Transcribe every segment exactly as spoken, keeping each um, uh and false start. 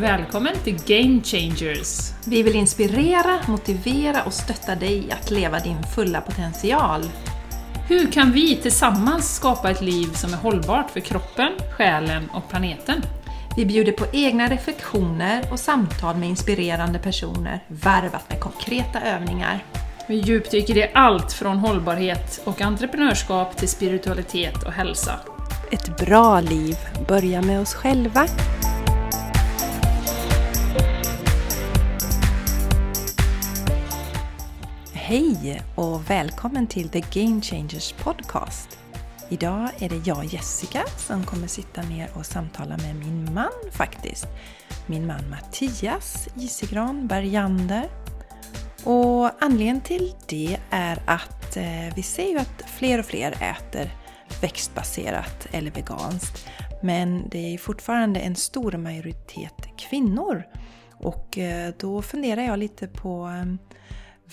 Välkommen till Game Changers! Vi vill inspirera, motivera och stötta dig att leva din fulla potential. Hur kan vi tillsammans skapa ett liv som är hållbart för kroppen, själen och planeten? Vi bjuder på egna reflektioner och samtal med inspirerande personer, varvat med konkreta övningar. Vi djupdyker i allt från hållbarhet och entreprenörskap till spiritualitet och hälsa. Ett bra liv börjar med oss själva. Hej och välkommen till The Game Changers Podcast. Idag är det jag, Jessica, som kommer sitta ner och samtala med min man faktiskt. Min man Mattias Ysegran Bergander. Och anledningen till det är att eh, vi ser ju att fler och fler äter växtbaserat eller veganskt. Men det är fortfarande en stor majoritet kvinnor. Och eh, då funderar jag lite på Eh,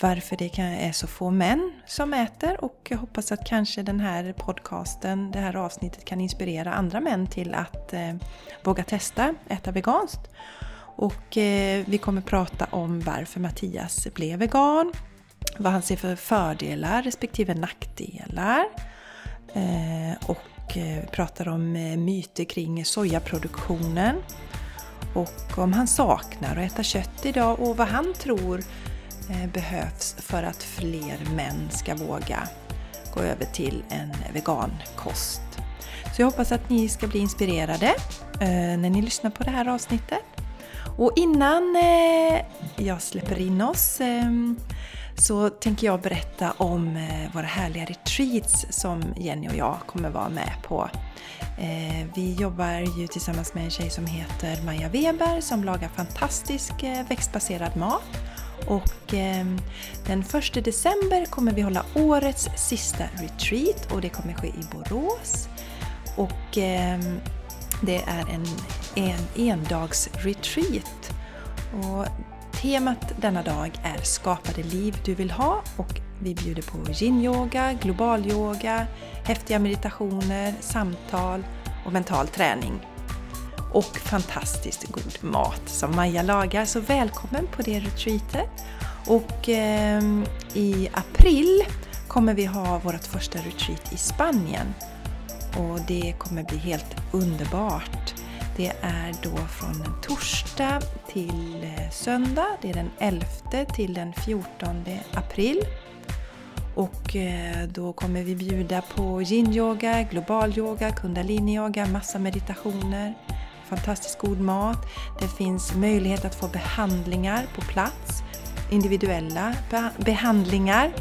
varför det är så få män som äter, och jag hoppas att kanske den här podcasten, det här avsnittet, kan inspirera andra män till att eh, våga testa, äta veganskt. Och eh, vi kommer prata om varför Mattias blev vegan, vad han ser för fördelar respektive nackdelar. Eh, och eh, vi pratar om eh, myter kring sojaproduktionen, och om han saknar att äta kött idag och vad han tror behövs för att fler män ska våga gå över till en vegankost. Så jag hoppas att ni ska bli inspirerade när ni lyssnar på det här avsnittet. Och innan jag släpper in oss så tänker jag berätta om våra härliga retreats som Jenny och jag kommer vara med på. Vi jobbar ju tillsammans med en tjej som heter Maja Weber, som lagar fantastisk växtbaserad mat. Och eh, den första december kommer vi hålla årets sista retreat, och det kommer ske i Borås. Och eh, det är en, en endags retreat. Och temat denna dag är skapa det liv du vill ha, och vi bjuder på yin-yoga, global yoga, häftiga meditationer, samtal och mental träning. Och fantastiskt god mat som Maja lagar. Så välkommen på det retreatet. Och eh, i april kommer vi ha vårt första retreat i Spanien. Och det kommer bli helt underbart. Det är då från torsdag till söndag. Det är den elfte till den fjortonde april. Och då kommer vi bjuda på yin-yoga, global yoga, kundalini-yoga, massa meditationer, fantastiskt god mat. Det finns möjlighet att få behandlingar på plats, individuella behandlingar.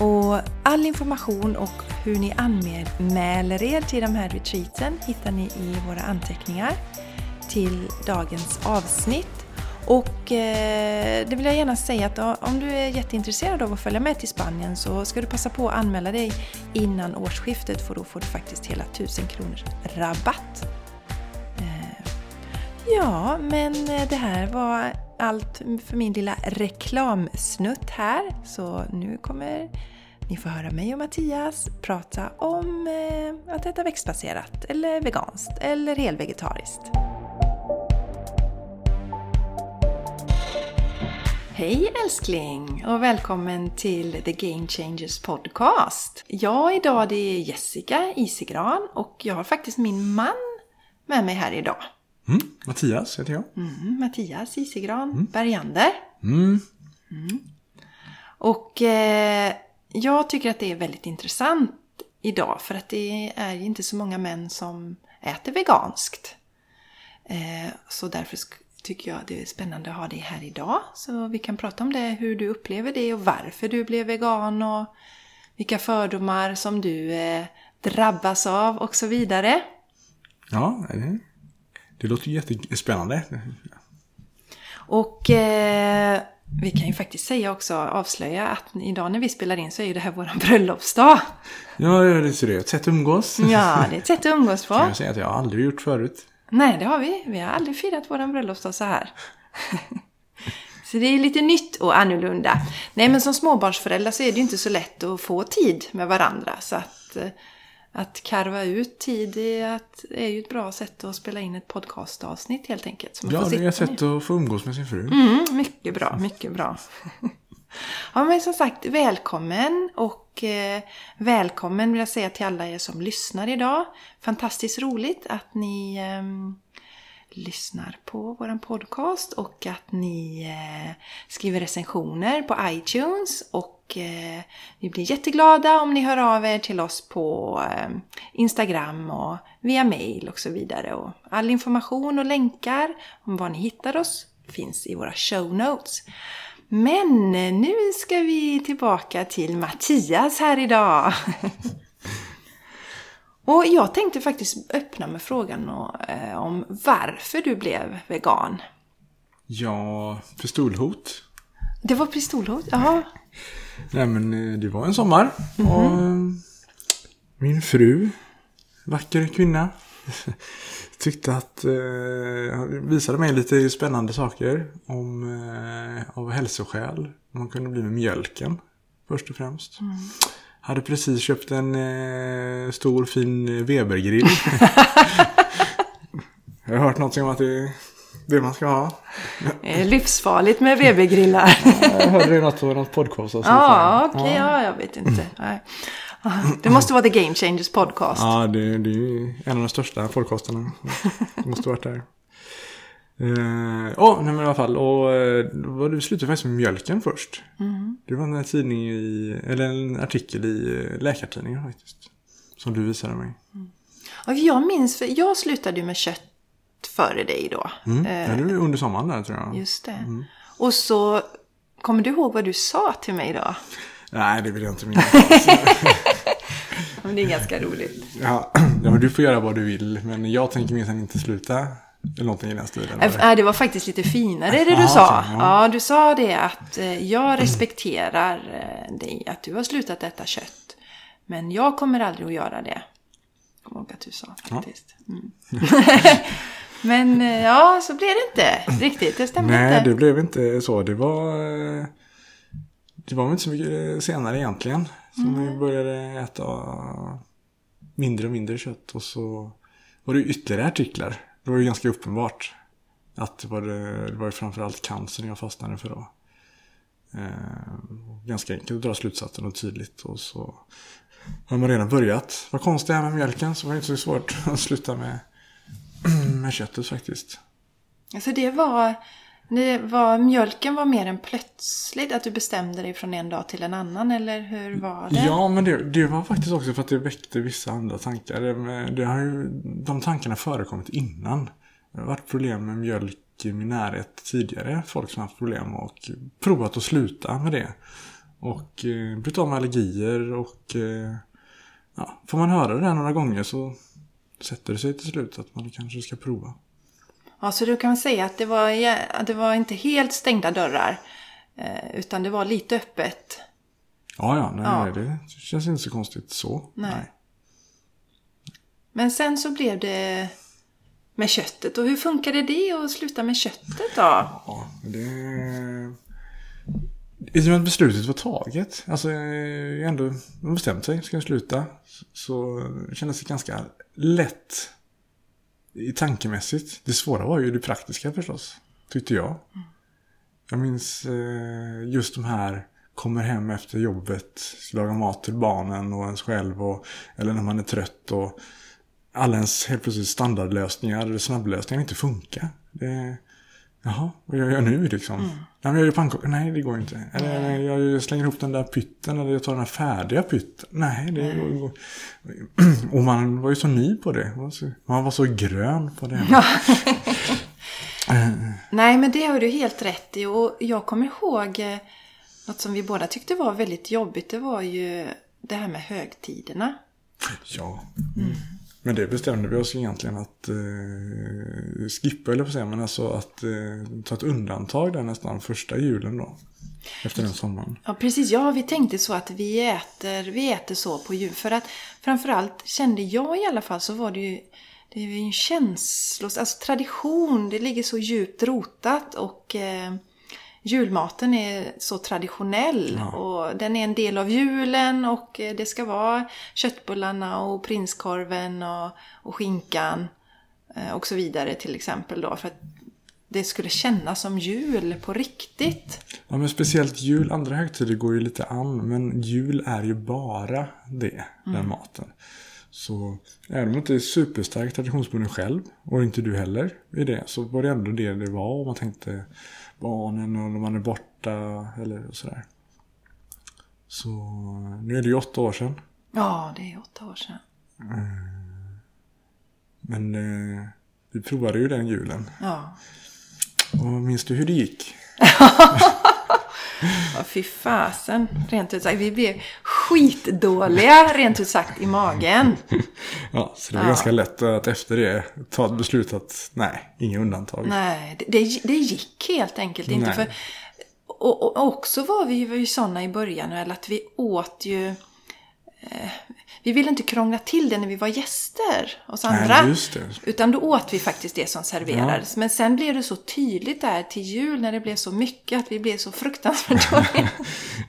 Och all information och hur ni anmäler er till de här retreaten hittar ni i våra anteckningar till dagens avsnitt. Och eh, det vill jag gärna säga att om du är jätteintresserad av att följa med till Spanien, så ska du passa på att anmäla dig innan årsskiftet, för då får du faktiskt hela tusen kronor rabatt. Ja, men det här var allt för min lilla reklamsnutt här. Så nu kommer ni få höra mig och Mattias prata om att äta växtbaserat eller veganskt eller helvegetariskt. Hej älskling och välkommen till The Game Changers Podcast. Jag idag det är Jessica Ysegran, och jag har faktiskt min man med mig här idag. Mm, Mattias heter jag. Mm, Mattias Ysegran mm. Bergander. Mm. Mm. Och eh, jag tycker att det är väldigt intressant idag, för att det är inte så många män som äter veganskt. Eh, så därför sk- tycker jag det är spännande att ha dig här idag. Så vi kan prata om det, hur du upplever det och varför du blev vegan och vilka fördomar som du eh, drabbas av och så vidare. Ja, det är Det låter jättespännande. Och eh, vi kan ju faktiskt säga också, avslöja, att idag när vi spelar in så är det här våran bröllopsdag. Ja, det ser det. Ett sätt att umgås. Ja, det är ett sätt att umgås på. Kan jag säga att jag aldrig gjort förut. Nej, det har vi. Vi har aldrig firat våran bröllopsdag så här. Så det är lite nytt och annorlunda. Nej, men som småbarnsföräldrar så är det ju inte så lätt att få tid med varandra. Så att Att karva ut tid är, att, är ju ett bra sätt att spela in ett podcastavsnitt helt enkelt. Så man ja, får det är ett sätt att få umgås med sin fru. Mm, mycket bra, mycket bra. Ja, men som sagt, välkommen och eh, välkommen vill jag säga till alla er som lyssnar idag. Fantastiskt roligt att ni eh, lyssnar på våran podcast och att ni eh, skriver recensioner på iTunes och Och vi blir jätteglada om ni hör av er till oss på Instagram och via mail och så vidare. Och all information och länkar om var ni hittar oss finns i våra show notes. Men nu ska vi tillbaka till Mattias här idag. Och jag tänkte faktiskt öppna med frågan om varför du blev vegan. Ja, pistolhot. Det var pistolhot, jaha. Nej, men det var en sommar och mm-hmm. min fru, vacker kvinna, tyckte att eh, visade mig lite spännande saker om eh, av hälsoskäl. Man kunde bli med mjölken först och främst. Mm. Hade precis köpt en eh, stor fin Webergrill. Jag har hört någonting om att det Det man ska ha. Det är livsfarligt med Webergrillar. Ja, jag hörde ju något på något podcast. Alltså. Ja, okej. Okay, ja. ja, jag vet inte. Det måste vara The Game Changers Podcast. Ja, det, det är ju en av de största podcasterna. Det måste ha varit där. Ja, uh, men i alla fall. Och uh, du slutade faktiskt med mjölken först. Mm. Det var en tidning i, eller en artikel i Läkartidningen faktiskt. Som du visade mig. Mm. Och jag minns, för jag slutade ju med kött. Före dig då. Mm. Eh, ja, det är under sommaren där tror jag. Just det. Mm. Och så, kommer du ihåg vad du sa till mig då? Nej, det vill jag inte minnas. Men det är ganska roligt. Ja, ja, men du får göra vad du vill. Men jag tänker minst inte sluta. Eller någonting i den stilen. Äh, det var faktiskt lite finare det du Aha, sa. Sen, ja. ja, du sa det att eh, jag respekterar eh, dig. Att du har slutat äta kött. Men jag kommer aldrig att göra det. Jag kommer ihåg att du sa faktiskt. Ja. Mm. Men ja, så blev det inte riktigt, det stämde Nej, inte. Nej, det blev inte så. Det var, det var inte så mycket senare egentligen. Så mm. vi började äta mindre och mindre kött. Och så var det ytterligare artiklar. Det var ju ganska uppenbart att det var, det var framförallt cancer jag fastnade för då. Ganska enkelt att dra slutsatsen och tydligt. Och så har man redan börjat. Vad konstigt här med mjölken, så var det inte så svårt att sluta med. Med köttet faktiskt. Alltså det var, det var... Mjölken var mer än plötsligt att du bestämde dig från en dag till en annan, eller hur var det? Ja, men det, det var faktiskt också för att det väckte vissa andra tankar. Det, det har ju, de tankarna förekommit innan. Det har varit problem med mjölk i min närhet tidigare. Folk som har haft problem och provat att sluta med det. Och eh, blivit av med allergier och... Eh, ja, får man höra det här några gånger så... sätter det sig till slut att man kanske ska prova. Ja, så du kan säga att det var, det var inte helt stängda dörrar. Utan det var lite öppet. Ja, ja, nej, ja. Det känns inte så konstigt så. Nej. nej. Men sen så blev det med köttet. Och hur funkade det att sluta med köttet då? Ja, det... I och med att beslutet var taget. Alltså jag ändå bestämt sig, ska jag sluta. Så kändes det ganska lätt i tankemässigt. Det svåra var ju det praktiska förstås, tyckte jag. Jag minns just de här, kommer hem efter jobbet, laga mat till barnen och ens själv. Och, eller när man är trött och alla ens helt plötsligt standardlösningar eller snabblösningar inte funkar. Det Jaha, vad gör jag nu liksom? Mm. Nej, men jag gör pannkakor. Nej, det går ju inte. Eller nej, jag slänger ihop den där pytten. Eller jag tar den här färdiga pytten. Nej, det mm. går, går. Och man var ju så ny på det. Man var så grön på det. Ja. Nej, men det har du helt rätt i. Och jag kommer ihåg något som vi båda tyckte var väldigt jobbigt. Det var ju det här med högtiderna. Ja, mm. Men det bestämde vi oss egentligen att eh, skippa, eller på sig, men alltså att eh, ta ett undantag där nästan första julen då. Efter den sommaren. Ja, precis. Ja, vi tänkte så att vi äter, vi äter så på jul. För att framförallt kände jag i alla fall så var det ju, det är ju en känslos, alltså tradition, det ligger så djupt rotat och... Eh, julmaten är så traditionell, ja. Och den är en del av julen, och det ska vara köttbullarna och prinskorven och, och skinkan och så vidare till exempel då, för att det skulle kännas som jul på riktigt. Ja, men speciellt jul, andra högtider går ju lite an, men jul är ju bara det, den mm. maten. Så även om det inte är superstark traditionsbunden själv, och inte du heller i det, så var det ändå det det var, och man tänkte barnen och när man är borta eller och sådär. Så nu är det ju åtta år sedan. Ja, det är åtta år sedan. Mm. Men eh, vi provade ju den julen. Ja. Och minns du hur det gick? Ja, fy fasen, rent ut sagt. Vi blev skitdåliga, rent ut sagt, i magen. Ja, så det var ja. ganska lätt att efter det ta ett beslut att nej, inga undantag. Nej, det, det gick helt enkelt nej. inte. För, och, och också var vi ju sådana i början, eller att vi åt ju... Eh, vi ville inte krångla till det när vi var gäster hos andra. Nej, just det. Utan då åt vi faktiskt det som serverades. Ja. Men sen blev det så tydligt där till jul när det blev så mycket att vi blev så fruktansvärt dåliga.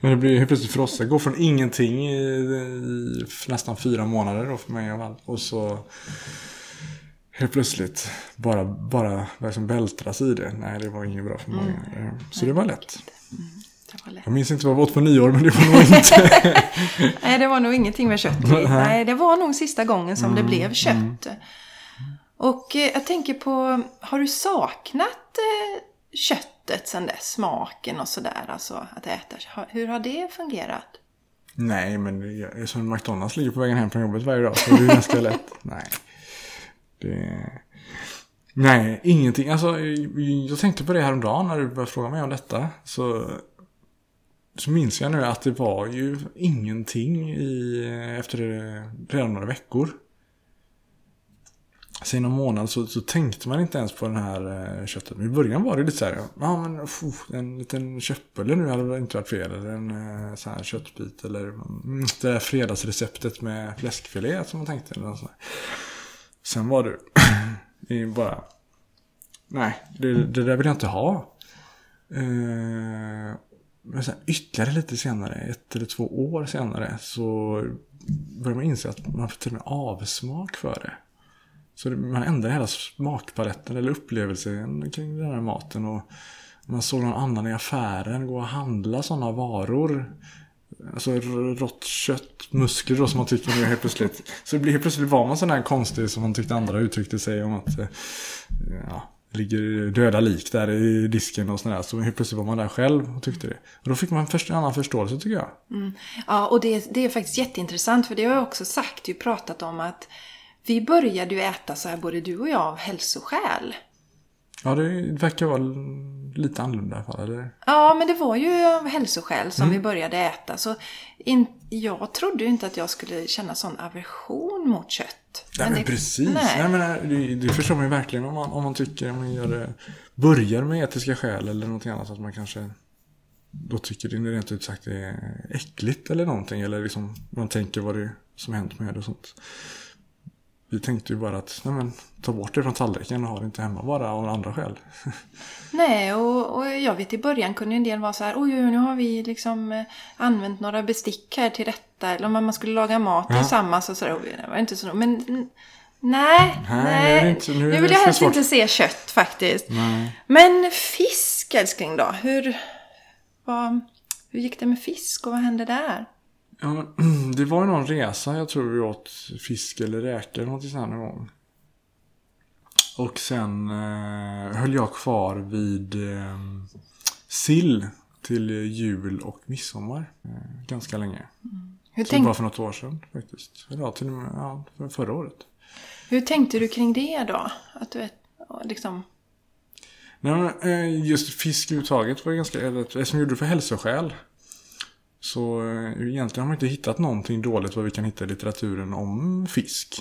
Men det blev helt plötsligt för oss. Det går från ingenting i, i nästan fyra månader då för mig och allt. Och så helt plötsligt bara, bara liksom vältras i det. Nej, det var inget bra för många. Mm. Så det var lätt. Mm. Jag minns inte vad jag åt på nyår, men det var nog inte... Nej, det var nog ingenting med kött. Nej, det var nog sista gången som mm, det blev kött. Mm. Och eh, jag tänker på, har du saknat eh, köttet sen dess? Smaken och sådär, alltså att äta. Hur har det fungerat? Nej, men det är som McDonalds ligger på vägen hem från jobbet varje dag, så det är ganska lätt. Nej, det... Nej, ingenting. Alltså, jag tänkte på det här om dagen när du började fråga mig om detta, så... Så minns jag nu att det var ju ingenting i, efter redan några veckor. Sen någon månad så, så tänkte man inte ens på den här köttet. Men i början var det lite så här, ja men fuh, en liten köttbulle nu hade inte varit fel. Eller en så här köttbit eller det här fredagsreceptet med fläskfilé som man tänkte. Eller så. Sen var det, det är bara, nej det, det där vill jag inte ha. Eh... Men sen ytterligare lite senare, ett eller två år senare, så börjar man inse att man får till och med avsmak för det. Så man ändrar hela smakpaletten eller upplevelsen kring den här maten. Och man såg någon annan i affären gå och handla sådana varor. Alltså rått kött, muskler då, som man tycker nu helt plötsligt. Så det blir helt plötsligt, var man sån här konstig som man tyckte andra uttryckte sig om att... Ja. Ligger döda lik där i disken och sådär. Så helt plötsligt var man där själv och tyckte det. Och då fick man först en annan förståelse, tycker jag. Mm. Ja, och det, det är faktiskt jätteintressant. För det har jag också sagt, ju pratat om att vi började ju äta så här, både du och jag, av hälsoskäl. Ja, det verkar vara lite annorlunda i alla fall, eller? Ja, men det var ju av hälsoskäl som mm. vi började äta. Så in, jag trodde ju inte att jag skulle känna sån aversion mot kött. Nej, men, men det, precis. Nej. Nej, men det, det förstår man ju verkligen om man, om man tycker att man gör det, börjar med etiska skäl eller något annat, att man kanske då tycker det rent ut sagt är äckligt eller någonting, eller liksom man tänker vad det som hänt med det och sånt. Vi tänkte ju bara att nej, men, ta bort det från tallriken och ha det inte hemma bara av andra skäl. Nej, och, och jag vet i början kunde en del vara så här, oj, nu har vi liksom använt några bestick här till detta. Eller om man skulle laga mat ja. tillsammans och sådär. Det var inte så, men nej, nej, nej. Inte, nu, nu vill jag helst inte se kött faktiskt. Nej. Men fisk, älskling då, hur, vad, hur gick det med fisk och vad hände där? Ja, det var någon resa, jag tror vi åt fisk eller räkor något sådant en gång. Och sen eh, höll jag kvar vid eh, sill till jul och midsommar eh, ganska länge. Mm. Hur tänk... Bara för något år sedan faktiskt. Ja, till, ja, för förra året. Hur tänkte du kring det då? Att du vet, liksom... Nej, men, eh, just fisk uttaget var ganska, eller, som gjorde för hälsoskäl. Så egentligen har man inte hittat någonting dåligt vad vi kan hitta i litteraturen om fisk.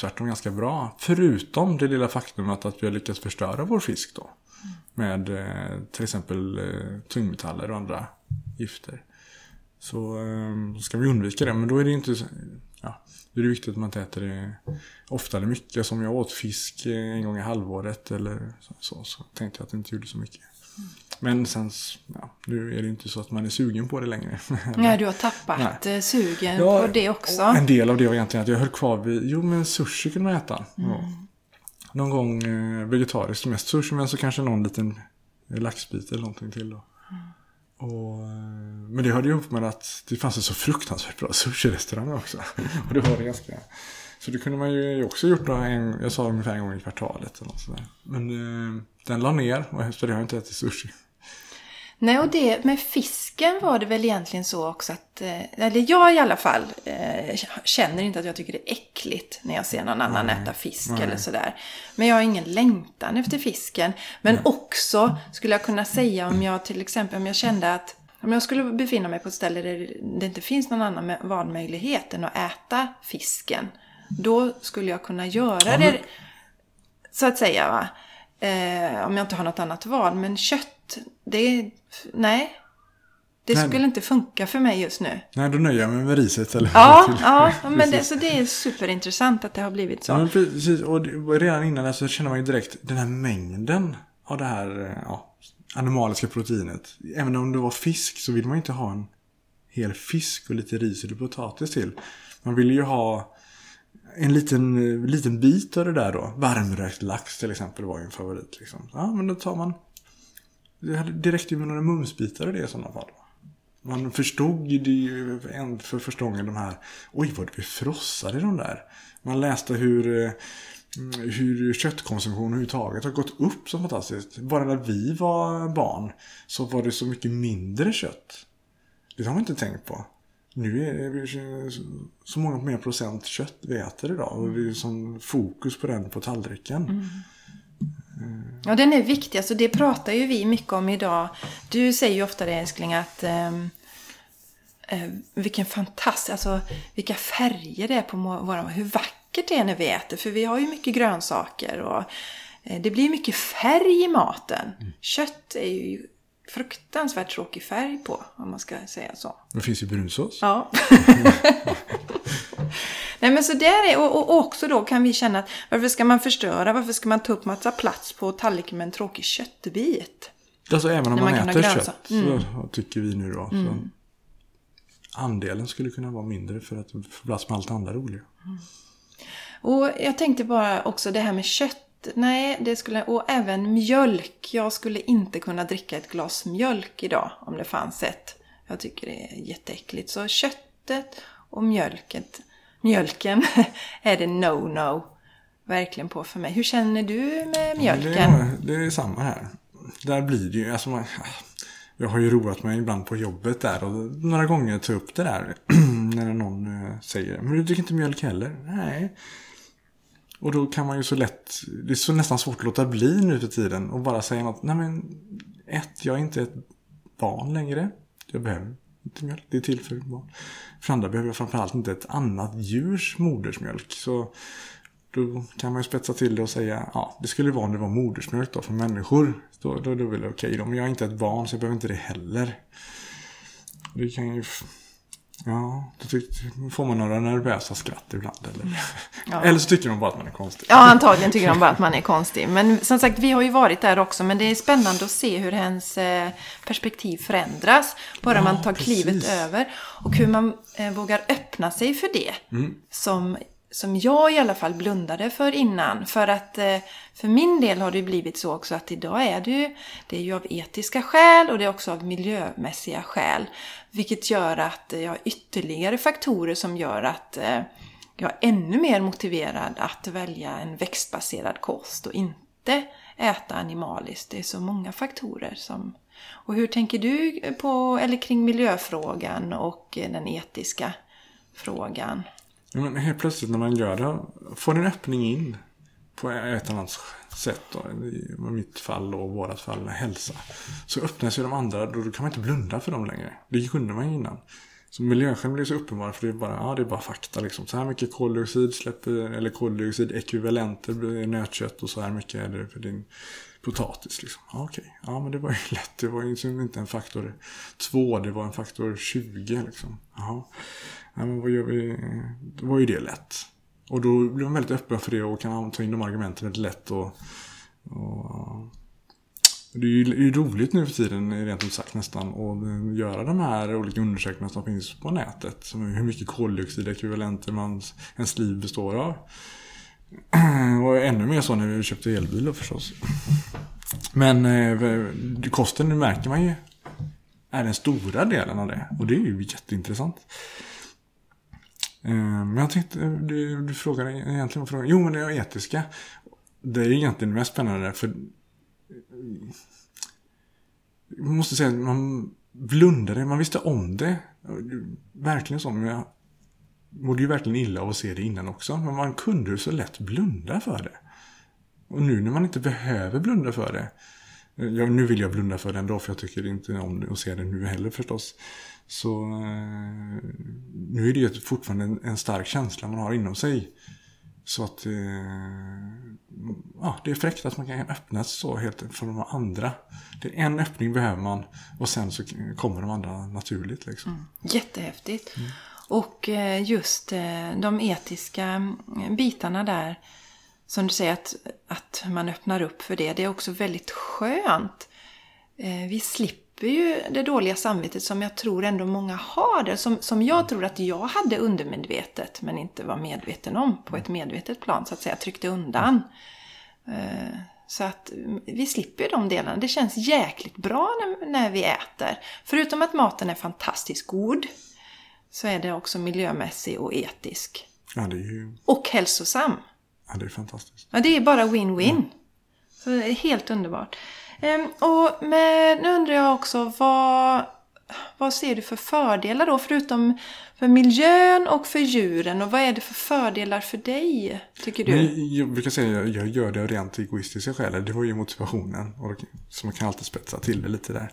Tvärtom ganska bra. Förutom det lilla faktumet att vi har lyckats förstöra vår fisk då. Med till exempel tungmetaller och andra gifter. Så ska vi undvika det. Men då är det inte... Ja, det är viktigt att man inte äter det ofta eller mycket. Som jag åt fisk en gång i halvåret eller så. Så tänkte jag att det inte gjorde så mycket. Men sen, ja, nu är det inte så att man är sugen på det längre. Nej, du har tappat Nej. sugen ja, på det också. En del av det var egentligen att jag höll kvar vid, jo men sushi kunde man äta. Mm. Ja. Någon gång vegetariskt, mest sushi, men så kanske någon liten laxbit eller någonting till då. Mm. Och, men det hörde ju ihop med att det fanns en så fruktansvärt bra sushi-restauranger också. Och det var det ganska... Så det kunde man ju också gjort då, en, jag sa ungefär en gång i kvartalet eller något sådär. Men eh, den la ner och efter det har jag inte ätit sushi. Nej, och det med fisken var det väl egentligen så också att, eller jag i alla fall eh, känner inte att jag tycker det är äckligt när jag ser någon annan nej, äta fisk nej. eller sådär. Men jag har ingen längtan efter fisken. Men nej. också skulle jag kunna säga om jag till exempel, om jag kände att om jag skulle befinna mig på ett ställe där det inte finns någon annan valmöjlighet än att äta fisken. Då skulle jag kunna göra ja, men... det, så att säga, va? Eh, om jag inte har något annat val. Men kött, det, nej, det nej. skulle inte funka för mig just nu. Nej, då nöjer jag mig med riset. Eller ja, ja, ja, men det, så det är superintressant att det har blivit så. Ja, men precis, och redan innan det så känner man ju direkt den här mängden av det här ja, animaliska proteinet. Även om det var fisk så vill man inte ha en hel fisk och lite ris eller potatis till. Man vill ju ha... En liten, liten bit av det där då. Varmrökt lax till exempel var ju en favorit. Liksom. Ja, men då tar man... Det räckte ju med några mumsbitar i det i sådana fall. Man förstod ju för första gången de här... Oj, vad det frossade de där. Man läste hur, hur köttkonsumtion överhuvudtaget har gått upp så fantastiskt. Bara när vi var barn så var det så mycket mindre kött. Det har man inte tänkt på. Nu är det så många mer procent kött vi äter idag. Och det är som fokus på den på tallriken. Mm. Ja, den är viktig. Alltså, det pratar ju vi mycket om idag. Du säger ju ofta det, älskling, att eh, vilken fantastisk, alltså, vilka färger det är på våra... Hur vackert det är när vi äter. För vi har ju mycket grönsaker. Och eh, det blir mycket färg i maten. Mm. Kött är ju... fruktansvärt tråkig färg på, om man ska säga så. Det finns ju brunsås. Ja. Nej, men så där är, och, och också då kan vi känna att varför ska man förstöra, varför ska man ta upp massa plats på tallriken med en tråkig köttbit? Alltså även om man, man äter kött mm. så tycker vi nu då. Mm. Andelen skulle kunna vara mindre för att få plats med allt andra roliga. Mm. Och jag tänkte bara också det här med kött. Nej, det skulle, och även mjölk. Jag skulle inte kunna dricka ett glas mjölk idag om det fanns ett. Jag tycker det är jätteäckligt. Så köttet och mjölket, mjölken är det no-no verkligen på för mig. Hur känner du med mjölken? Ja, det, är, det är samma här. Där blir det ju, alltså man, jag har ju roat mig ibland på jobbet där och några gånger tar upp det där när någon säger, men du dricker inte mjölk heller? Nej. Och då kan man ju så lätt, det är så nästan svårt att låta bli nu för tiden och bara säga något, nej men ett, jag är inte ett barn längre, jag behöver inte mjölk, det är till för barn. För andra behöver jag framförallt inte ett annat djurs modersmjölk, så då kan man ju spetsa till det och säga, ja det skulle vara om det var modersmjölk då för människor, då, då, då är det okej då, men jag är inte ett barn så jag behöver inte det heller. Det kan ju... Ja, då tycker, får man några nervösa skratt ibland. Eller, ja. Eller så tycker de bara att man är konstig. Ja, antagligen tycker de bara att man är konstig. Men som sagt, vi har ju varit där också. Men det är spännande att se hur ens perspektiv förändras. Bara ja, man tar precis. klivet över. Och hur man eh, vågar öppna sig för det. Mm. Som, som jag i alla fall blundade för innan. För att eh, för min del har det blivit så också att idag är det ju, det är ju av etiska skäl. Och det är också av miljömässiga skäl. Vilket gör att jag har ytterligare faktorer som gör att jag är ännu mer motiverad att välja en växtbaserad kost och inte äta animaliskt. Det är så många faktorer som... Och hur tänker du på, eller kring miljöfrågan och den etiska frågan? Ja, men helt plötsligt när man gör det, får en öppning in på ett annat sätt då, i mitt fall och vårat fall hälsa, så öppnas ju de andra, då kan man inte blunda för dem längre, det kunde man innan, så miljöskäl blir så uppenbar för det är bara, ja, det är bara fakta liksom, så här mycket koldioxid släpper, eller koldioxidekvivalenter blir nötkött och så här mycket är det för din potatis liksom, ja okej, ja men det var ju lätt, det var ju inte en faktor två, det var en faktor tjugo liksom, jaha, ja men vad gör vi, det var ju det lätt. Och då blir man väldigt öppen för det och kan ta in de argumenten väldigt lätt och, och Det är ju roligt nu för tiden rent ut sagt nästan att göra de här olika undersökningarna som finns på nätet. Som hur mycket koldioxidekvivalenter man, ens liv består av. Och ännu mer så när vi köpte elbilar förstås. Men kosten, nu märker man ju, är den stora delen av det. Och det är ju jätteintressant. Men jag tänkte, du, du frågade egentligen frågan. Jo, men det är etiska. Det är ju egentligen det mest spännande, för man måste säga att man blundade, man visste om det. Verkligen som jag mådde ju verkligen illa av att se det innan också. Men man kunde ju så lätt blunda för det. Och nu när man inte behöver blunda för det. Jag, nu vill jag blunda för det ändå, för jag tycker inte om det och ser det nu heller förstås. Så nu är det ju fortfarande en, en stark känsla man har inom sig. Så att eh, ja, det är fräckt att man kan öppnas så helt för de andra. Det är en öppning behöver man, och sen så kommer de andra naturligt. Liksom. Mm. Jättehäftigt. Mm. Och just de etiska bitarna där, som du säger att, att man öppnar upp för det. Det är också väldigt skönt. Vi slipper ju det dåliga samvetet som jag tror ändå många har det. Som, som jag tror att jag hade undermedvetet men inte var medveten om på ett medvetet plan. Så att säga, tryckte undan. Så att vi slipper de delarna. Det känns jäkligt bra när, när vi äter. Förutom att maten är fantastiskt god, så är det också miljömässig och etisk. Ja, det är ju... Och hälsosam. Ja, det är fantastiskt. Ja, det är bara win-win. Mm. Så det är helt underbart. Ehm, och men, nu undrar jag också, vad, vad ser du för fördelar då? Förutom för miljön och för djuren. Och vad är det för fördelar för dig, tycker du? Men jag brukar säga att jag gör det av rent egoistiska skäl. Det var ju motivationen. Och, så man kan alltid spetsa till det lite där.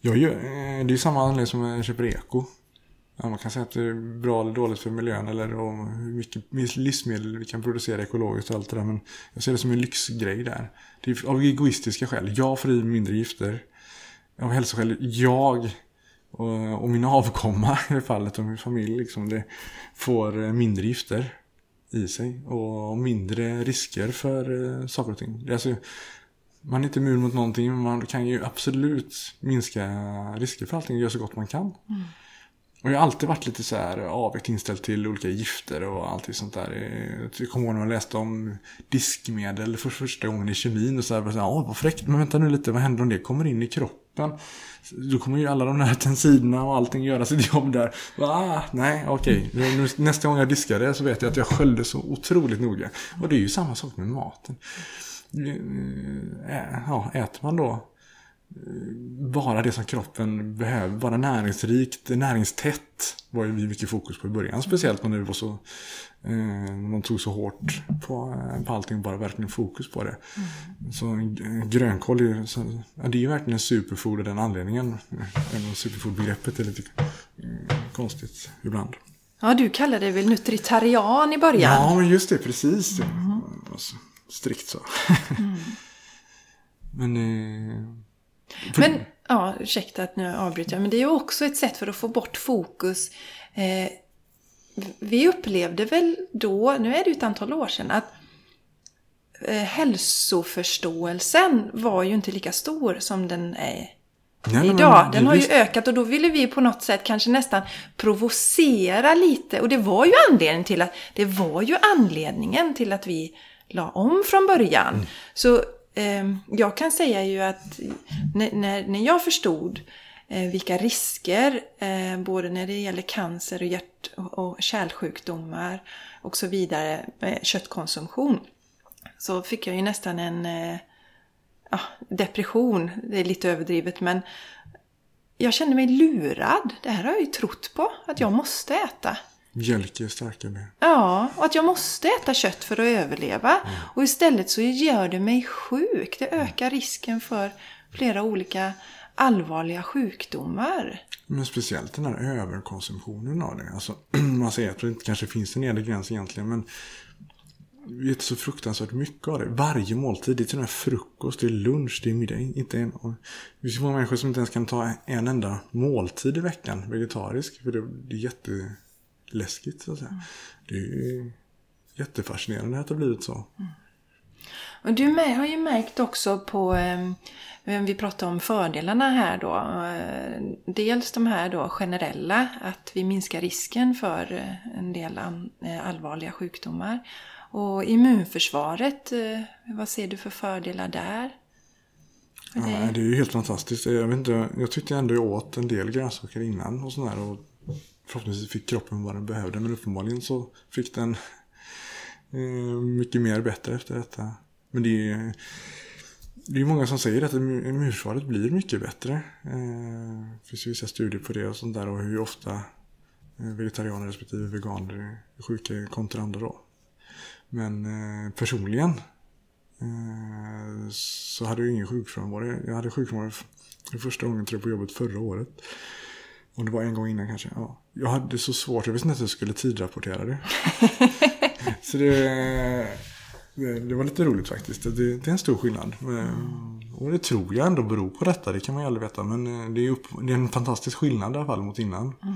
Jag gör, det är ju samma anledning som jag köper eko. Ja, man kan säga att det är bra eller dåligt för miljön, eller om hur mycket livsmedel vi kan producera ekologiskt och allt det där, men jag ser det som en lyxgrej där. Det är av egoistiska skäl. Jag får i mindre gifter. Av hälsoskäl, jag och, och mina avkomma i fallet och min familj liksom, det får mindre gifter i sig och mindre risker för saker och ting. Det är alltså, man är inte immun mot någonting, men man kan ju absolut minska risker för allting och göra så gott man kan. Mm. Och jag har alltid varit lite så här avigt inställd till olika gifter och allt sånt där. Jag kommer ihåg när jag läste om diskmedel för första gången i kemin och så här. Och så här, åh, vad fräckt, men vänta nu lite, vad händer om det kommer in i kroppen? Då kommer ju alla de här tensiderna och allting göra sitt jobb där. Ah, nej, okej. Okay. Nästa gång jag diskar det så vet jag att jag sköljde så otroligt noga. Och det är ju samma sak med maten. Ja, äter man då bara det som kroppen behöver, bara näringsrikt, näringstätt var ju vi mycket fokus på i början, speciellt när det var så eh, man tog så hårt på, på allting, bara verkligen fokus på det. Mm. Så grönkål är ju, så, ja, det är ju verkligen en superfood av den anledningen. Superfoodbegreppet är lite eh, konstigt ibland. Ja, du kallade det väl nutritarian i början? Ja, just det, precis. Mm. Alltså, strikt så. Mm. Men eh, Men, ja, ursäkta att nu avbryter jag, men det är ju också ett sätt för att få bort fokus. Eh, vi upplevde väl då, nu är det ju ett antal år sedan, att eh, hälsoförståelsen var ju inte lika stor som den är nej, idag. Nej, nej, den har ju visst ökat, och då ville vi på något sätt kanske nästan provocera lite. Och det var ju anledningen till att, det var ju anledningen till att vi la om från början. Mm. Så... Jag kan säga ju att när, när, när jag förstod vilka risker, både när det gäller cancer och hjärt- och kärlsjukdomar och så vidare, köttkonsumtion, så fick jag ju nästan en ja, depression. Det är lite överdrivet, men jag kände mig lurad. Det här har jag ju trott på, att jag måste äta. Mjölk är starkare. Ja, och att jag måste äta kött för att överleva. Mm. Och istället så gör det mig sjuk. Det ökar risken för flera olika allvarliga sjukdomar. Men speciellt den här överkonsumtionen av det. Alltså, man säger att det inte kanske finns en egen gräns egentligen, men det är så fruktansvärt mycket av det. Varje måltid, det är till den här frukost, det är lunch, det är middag. Inte en, det är så många människor som inte ens kan ta en enda måltid i veckan vegetarisk, för det är jätte... läskigt så att säga. Mm. Det är jättefascinerande att det har blivit så. Mm. Och du med, har ju märkt också på, eh, vi pratade om fördelarna här då. Eh, dels de här då generella, att vi minskar risken för en del an, eh, allvarliga sjukdomar. Och immunförsvaret, eh, vad ser du för fördelar där? För ja, det? det är ju helt fantastiskt. Jag, vet inte, jag tyckte ändå jag åt en del grönsaker innan och sådär och förhoppningsvis fick kroppen vad den behövde, men uppenbarligen så fick den eh, mycket mer bättre efter detta. Men det är det är många som säger att immunförsvaret blir mycket bättre. Eh, det finns vissa studier på det och sånt där och hur ofta vegetarianer respektive veganer är sjuka kontra andra då. Men eh, personligen eh, så hade jag ingen sjukfrånvaro. Jag hade sjukfrånvaro för första gången tror jag på jobbet förra året. Om det var en gång innan kanske. Ja. Jag hade så svårt, jag visste inte att jag skulle tidrapportera det. Så det... Det, det var lite roligt faktiskt. Det, det är en stor skillnad. Och det tror jag ändå beror på detta. Det kan man ju aldrig veta. Men det är, upp, det är en fantastisk skillnad i alla fall mot innan. Mm.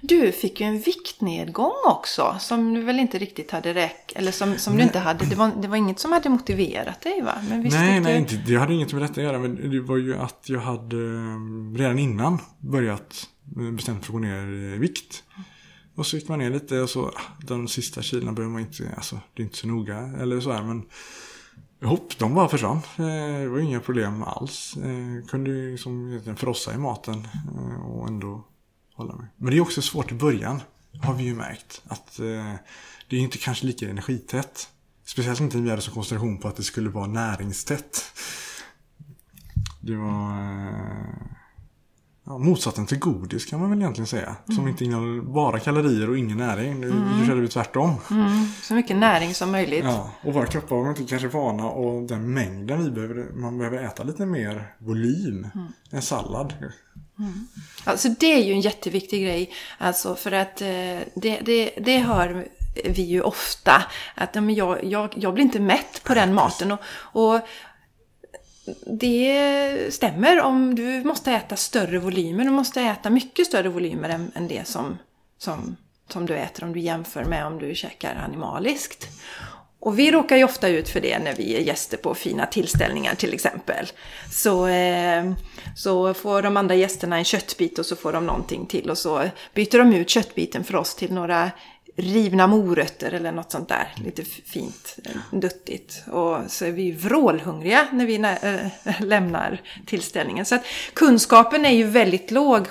Du fick ju en viktnedgång också. Som du väl inte riktigt hade räck. Eller som, som du inte hade. Det var, det var inget som hade motiverat dig, va? Men visst nej, nej. Inte, jag hade inget med detta att göra. Men det var ju att jag hade redan innan börjat bestämt för att gå ner i vikt. Och så gick man ner lite och så de sista kilorna behöver man inte, alltså det är inte så noga eller så här, men hopp, de bara försvann. Det var inga problem alls. Jag kunde ju liksom frossa i maten och ändå hålla mig. Men det är också svårt i början, har vi ju märkt, att det är inte kanske lika energitätt. Speciellt inte när vi hade så koncentration på att det skulle vara näringstätt. Det var... Ja, motsatsen till godis kan man väl egentligen säga. Mm. Som inte innehåller bara kalorier och ingen näring. Nu mm. körde vi tvärtom. Mm. Så mycket näring som möjligt. Ja, och våra kroppar var inte kanske vana. Och den mängden vi behöver, man behöver äta lite mer volym. Mm. En sallad. Mm. Alltså det är ju en jätteviktig grej. Alltså för att det, det, det hör vi ju ofta. Att men jag, jag, jag blir inte mätt på den maten. Och... och det stämmer om du måste äta större volymer. Du måste äta mycket större volymer än, än det som, som, som du äter om du jämför med om du käkar animaliskt. Och vi råkar ju ofta ut för det när vi är gäster på fina tillställningar till exempel. Så, eh, så får de andra gästerna en köttbit och så får de någonting till. Och så byter de ut köttbiten för oss till några rivna morötter eller något sånt där. Lite fint, duttigt. Och så är vi vrålhungriga när vi nä- äh, lämnar tillställningen. Så att kunskapen är ju väldigt låg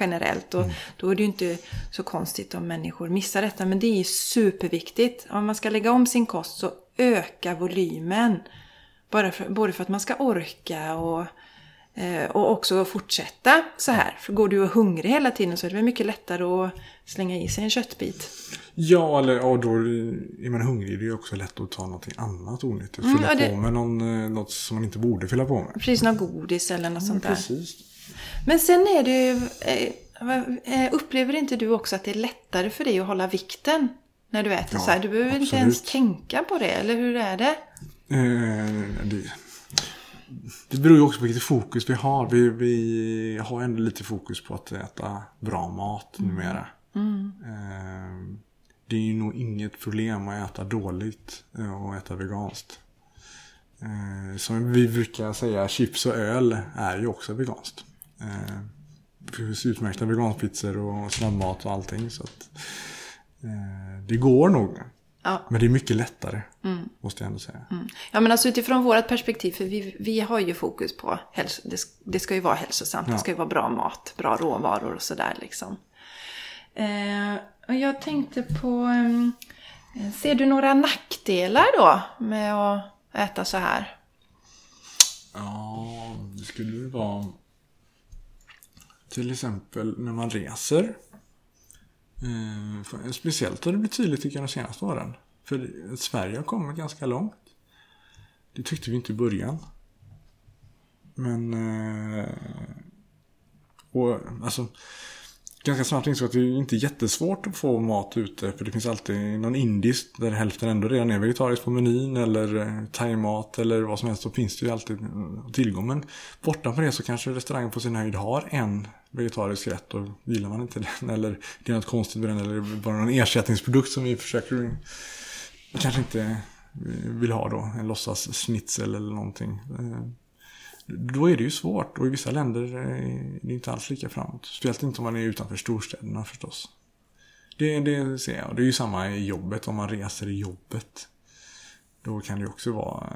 generellt. Och då är det ju inte så konstigt om människor missar detta. Men det är ju superviktigt. Om man ska lägga om sin kost så öka volymen. Bara för, både för att man ska orka och... Och också fortsätta så här. För går du hungrig hela tiden så är det väl mycket lättare att slänga i sig en köttbit. Ja, eller ja, då är man hungrig. Det är också lätt att ta något annat onyttigt. Mm, fylla det... på med någon, något som man inte borde fylla på med. Precis, något godis eller något mm, sånt där. Precis. Men sen är det ju... Upplever inte du också att det är lättare för dig att hålla vikten när du äter ja, så här? Du behöver absolut inte ens tänka på det, eller hur är det? Eh, det... Det beror ju också på vilket fokus vi har. Vi, vi har ändå lite fokus på att äta bra mat numera. Mm. Det är ju nog inget problem att äta dåligt och äta veganskt. Som vi brukar säga, chips och öl är ju också veganskt. Det finns utmärkta veganpizzor och snabbmat och allting. Så att det går nog. Ja. Men det är mycket lättare, mm. måste jag ändå säga. Mm. Ja, men alltså utifrån vårt perspektiv, för vi, vi har ju fokus på, hälso, det, det ska ju vara hälsosamt, ja. Det ska ju vara bra mat, bra råvaror och sådär liksom. Eh, och jag tänkte på, eh, ser du några nackdelar då med att äta så här? Ja, det skulle ju vara till exempel när man reser. Uh, speciellt har det blivit tydligt tycker jag de senaste åren. För Sverige har kommit ganska långt. Det tyckte vi inte i början. Men uh, och, alltså, ganska snart insåg att det är inte jättesvårt att få mat ute. För det finns alltid någon indisk där hälften ändå redan är vegetariskt på menyn. Eller thaimat eller vad som helst. Så finns det ju alltid tillgång. Men borta på det så kanske restaurangen på sin höjd har en vegetarisk rätt och gillar man inte den eller det är något konstigt med den eller bara någon ersättningsprodukt som vi försöker kanske inte vill ha då, en låtsas snitsel eller någonting, då är det ju svårt. Och i vissa länder är det inte alls lika framåt. Speciellt inte om man är utanför storstäderna förstås. Det, det ser jag. Det är ju samma i jobbet. Om man reser i jobbet, då kan det ju också vara...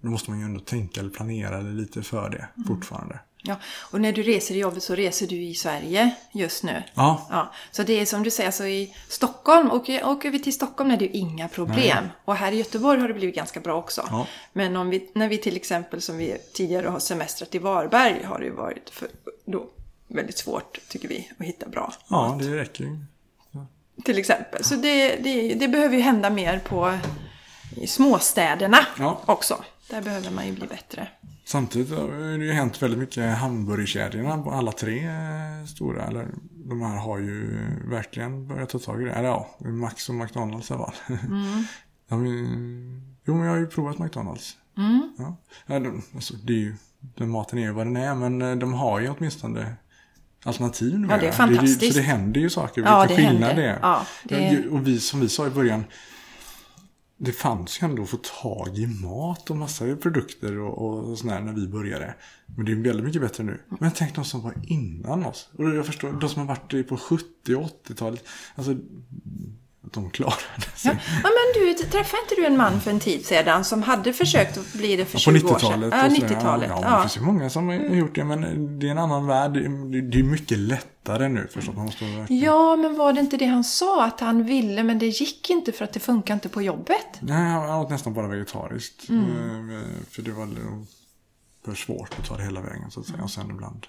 Då måste man ju ändå tänka eller planera lite för det mm. fortfarande. Ja, och när du reser i jobbet så reser du i Sverige just nu. Ja. ja. Så det är som du säger, så i Stockholm, åker, åker vi till Stockholm är det ju inga problem. Nej. Och här i Göteborg har det blivit ganska bra också. Ja. Men om vi, när vi till exempel, som vi tidigare har semestrat i Varberg, har det ju varit för, då, väldigt svårt tycker vi att hitta bra. Ja, det räcker ju. Ja. Till exempel. Så det, det, det behöver ju hända mer på i småstäderna ja. också. Där behöver man ju bli bättre. Samtidigt har det ju hänt väldigt mycket hamburgerkedjorna på alla tre stora. Eller, de här har ju verkligen börjat ta tag i det. Eller ja, Max och McDonalds var. Mm. De, jo, men jag har ju provat McDonalds. Mm. Ja. De, alltså, det är ju, den maten är ju vad den är, men de har ju åtminstone alternativ nu. Ja, det är fantastiskt. Det är, så det händer ju saker. Ja, vilka skillnad det är. Ja, det... Och vi, som vi sa i början... Det fanns ju ändå att få tag i mat och massa produkter och, och sådär när vi började. Men det är väldigt mycket bättre nu. Men tänk de som var innan oss. Och jag förstår, de som har varit på sjuttio- och åttiotalet. Alltså, de klarade sig. Ja, ja men du, träffade inte du en man för en tid sedan som hade försökt att bli det för tjugo ja, år sedan? Ja, nittiotalet. Ja, ja, ja. Det finns ju många som har gjort det, men det är en annan värld. Det är mycket lättare nu förstås. Man måste verkligen... Ja, men var det inte det han sa att han ville, men det gick inte för att det funkar inte på jobbet? Nej, han åt nästan bara vegetariskt. Mm. För det var för svårt att ta det hela vägen så att säga, och sen ibland.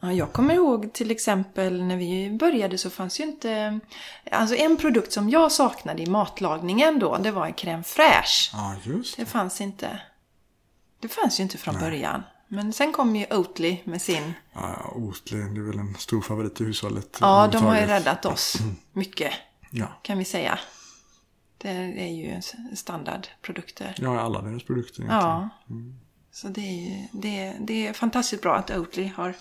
Ja, jag kommer ihåg till exempel när vi började så fanns ju inte, alltså en produkt som jag saknade i matlagningen då, det var en crème fraîche. Ja, just det. Det fanns inte. Det fanns ju inte från Nej. början. Men sen kom ju Oatly med sin. Ja, Oatly, det är väl en stor favorit i hushållet. Ja, de har ju räddat oss mycket. Ja. Kan vi säga. Det är ju standardprodukter. Ja, alla deras produkter egentligen. Ja. Mm. Så det är, ju, det, det är fantastiskt bra att Oatly har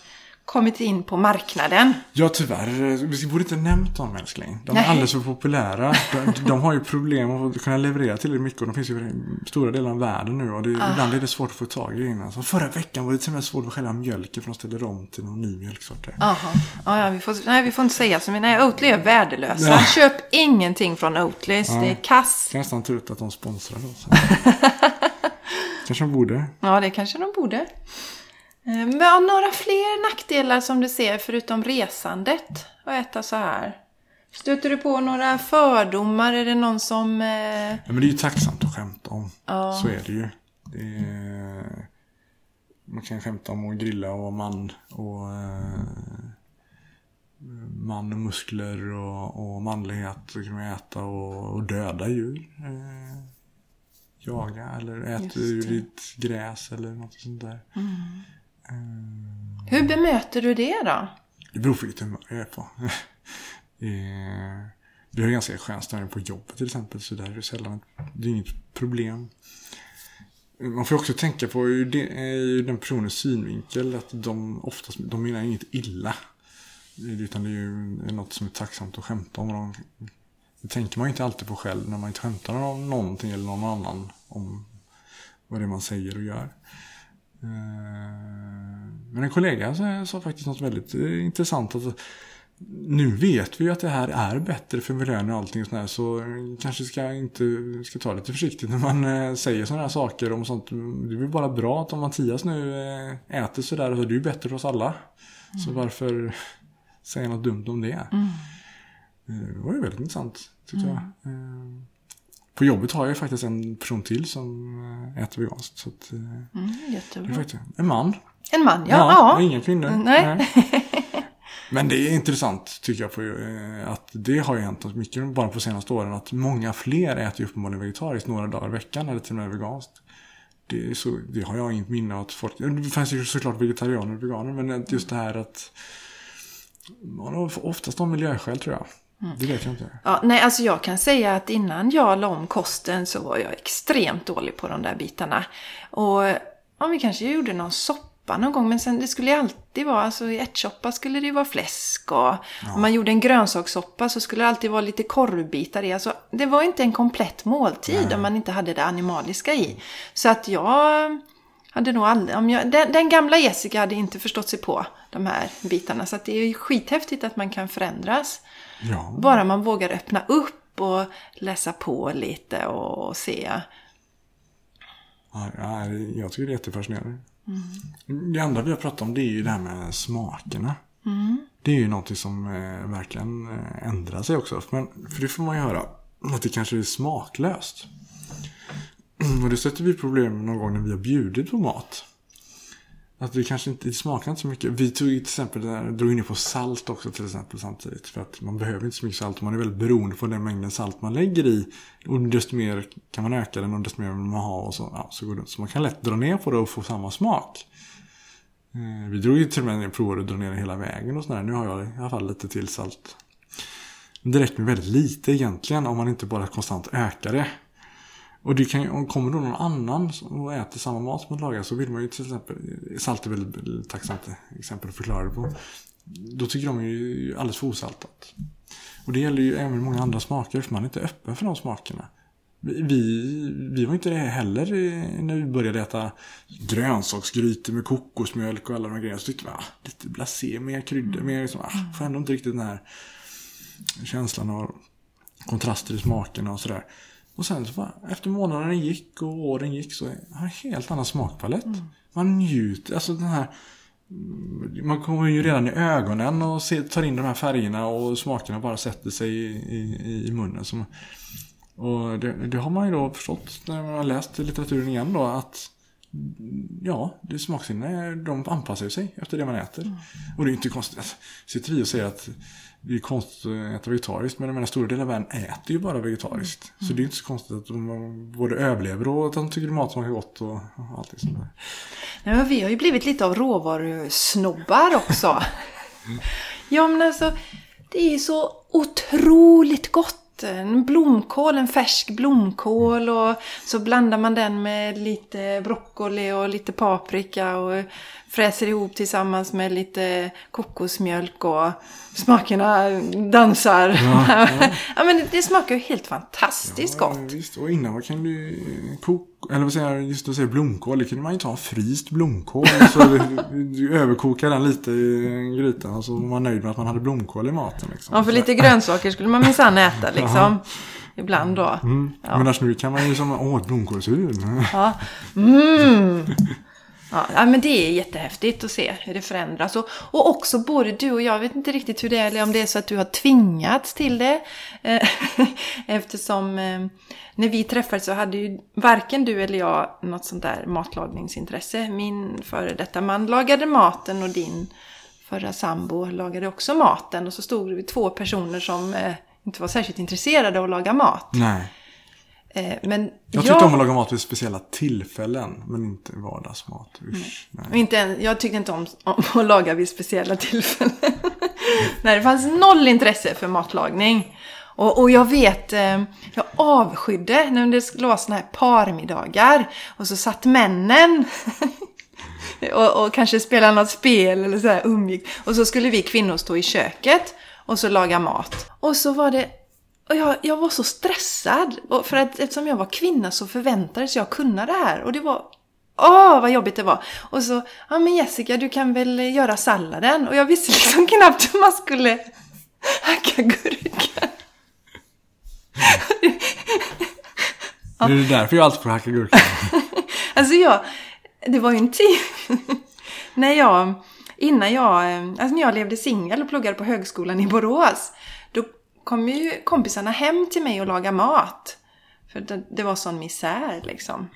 kommit in på marknaden. Ja, tyvärr. Vi borde inte nämnt dem, älskling. De är Nej. alldeles för populära. De, de har ju problem att kunna leverera till det mycket. Och de finns ju i stora delar av världen nu. Och det, ah. ibland är det svårt att få tag i innan. Så förra veckan var det till och med svårt att skilja mjölken från att ställa om till någon ny mjölksort. Aha. Ja, ja, vi får, nej, vi får inte säga så. Men nej, Oatly är värdelösa. Ja. Köp ingenting från Oatly. Ja. Det är kass. Jag kan nästan ta ut att de sponsrar oss. Kanske de borde. Ja, det kanske de borde. Men några fler nackdelar som du ser förutom resandet och äta så här? Stöter du på några fördomar? Är det någon som... Eh... Ja, men det är ju tacksamt att skämta om. Ja. Så är det ju. Det är... Man kan skämta om att grilla och man och... Eh... man och muskler och, och manlighet och kan man äta och, och döda djur. Eh... jaga eller äta ur ditt gräs eller något sånt där. Mm. Uh, Hur bemöter du det då? Det beror på vilket humör jag är på. Vi har ganska skön stämning på jobbet till exempel, så där är det sällan, det är inget problem. Man får också tänka på ur den personens synvinkel att de oftast, de menar inget illa. Utan det är ju något som är tacksamt att skämta om. De, det tänker man ju inte alltid på själv när man inte skämtar om någonting eller någon annan om vad det är man säger och gör. Men en kollega sa faktiskt något väldigt intressant. Alltså, nu vet vi ju att det här är bättre för miljön och allting sådär, så kanske ska inte ska ta lite försiktigt när man säger sådana här saker om sånt. Det är bara bra att om Mattias nu äter sådär så är det ju bättre för oss alla. Mm. Så varför säga något dumt om det? Mm. Det var ju väldigt intressant, tycker mm. jag. På jobbet har jag faktiskt en person till som äter veganskt. Så att, mm, jättebra. Det är faktiskt en man. En man, ja. ja, ja. Ingen kvinna. Nej. Nej. Men det är intressant, tycker jag, på, att det har ju hänt mycket bara på senaste åren. Att många fler äter ju uppenbarligen vegetariskt några dagar i veckan eller till och med veganskt. Det, är så, det har jag inget minne av att folk... Det fanns ju såklart vegetarianer och veganer, men just det här att... Man har oftast av miljöskäl, tror jag. Mm. Det vet jag inte. Ja, nej, alltså jag kan säga att innan jag la om kosten så var jag extremt dålig på de där bitarna. Och om ja, vi kanske gjorde någon soppa soppa någon gång. Men sen, det skulle ju alltid vara, alltså i ärtsoppa skulle det vara fläsk. Och ja. Om man gjorde en grönsakssoppa så skulle det alltid vara lite korvbitar i. Alltså, det var inte en komplett måltid Nej. Om man inte hade det animaliska i. Så att jag... hade nog aldrig, om jag, den, den gamla Jessica hade inte förstått sig på de här bitarna. Så att det är ju skithäftigt att man kan förändras. Ja. Bara man vågar öppna upp och läsa på lite och, och se. Ja, jag tycker det är jättefascinerande. Mm. Det andra vi har pratat om, det är ju det här med smakerna. Mm. Det är ju något som verkligen ändrar sig också. Men, för det får man ju höra att det kanske är smaklöst. Och det sätter vi problem någon gång när vi har bjudit på mat. Att det kanske inte det smakar inte så mycket. Vi tog till exempel där, drog in på salt också till exempel samtidigt. För att man behöver inte så mycket salt. Man är väldigt beroende på den mängden salt man lägger i. Och desto mer kan man öka den och desto mer man har. Och så, ja, så, går det. Så man kan lätt dra ner på det och få samma smak. Eh, vi drog ju till och med provar att dra ner hela vägen och sådär. Nu har jag i alla fall lite till salt. Det räcker med väldigt lite egentligen om man inte bara konstant ökar det. Och det kan, om kommer då någon annan och äter samma mat som man lagar så vill man ju till exempel, salt är väldigt tacksamt exempel att förklara det på. Då tycker de ju alldeles för osaltat. Och det gäller ju även många andra smaker för man är inte öppen för de smakerna. Vi, vi, vi var inte det heller när vi började äta grönsaksgrytor med kokosmjölk och alla de här grejerna. Så tyckte vi, ah, lite blasé, mer kryddor, mer liksom, ah, får ändå inte riktigt den här känslan av kontraster i smakerna och sådär. Och sen så bara, efter månaden gick och åren gick så har en helt annan smakpalett. Mm. Man njuter, alltså den här, man kommer ju redan i ögonen och tar in de här färgerna och smakerna bara sätter sig i, i, i munnen. Så, och det, det har man ju då förstått när man har läst litteraturen igen då att ja, det smaksinne, de anpassar sig efter det man äter. Mm. Och det är inte konstigt att sitter vi och säger att det är konstigt att äta vegetariskt, men den stora delen av världen äter ju bara vegetariskt. Mm. Så det är inte så konstigt att de både överlever och att de tycker mat smakar gott och allting sånt där. Nej, men vi har ju blivit lite av råvarusnobbar också. Ja, men alltså, det är ju så otroligt gott. En blomkål, en färsk blomkål och så blandar man den med lite broccoli och lite paprika och fräser ihop tillsammans med lite kokosmjölk och smakerna dansar. Ja, ja. Ja, men det, det smakar ju helt fantastiskt ja, gott. Visst. Och innan vad kan du koka, eller vad säger jag, just att säga blomkål, det kunde man ju ta en fryst blomkål så du, du överkokar den lite i grytan och så var man nöjd med att man hade blomkål i maten. Liksom. Ja, för lite grönsaker skulle man minsann äta liksom. Aha. Ibland då. Mm. Ja. Men nu kan man ju som, åh, blomkålsur. Ja, mm. Ja, men det är jättehäftigt att se hur det förändras. Och, och också både du och jag vet inte riktigt hur det är, eller om det är så att du har tvingats till det. Eftersom när vi träffades så hade ju varken du eller jag något sånt där matlagningsintresse. Min före detta man lagade maten och din förra sambo lagade också maten. Och så stod det två personer som inte var särskilt intresserade av att laga mat. Nej. Men jag tyckte jag... om att laga mat vid speciella tillfällen, men inte vardagsmat. Usch, nej. Nej. Inte en, jag tyckte inte om, om att laga vid speciella tillfällen. Nej, det fanns noll intresse för matlagning. Och, och jag vet, jag avskydde när det skulle vara sådana här parmiddagar. Och så satt männen och, och kanske spelade något spel eller så här umgick. Och så skulle vi kvinnor stå i köket och så laga mat. Och så var det... Och jag, jag var så stressad. För att eftersom jag var kvinna så förväntades jag kunna det här. Och det var... Åh, vad jobbigt det var. Och så... Ja, men Jessica, du kan väl göra salladen? Och jag visste liksom knappt hur man skulle hacka gurkan. Mm. Ja. Det är därför jag alltid får hacka gurkan. Alltså jag... Det var ju en tid. När jag... Innan jag... Alltså när jag levde singel och pluggade på högskolan i Borås... Då... kom ju kompisarna hem till mig och laga mat. För det, det var sån misär liksom.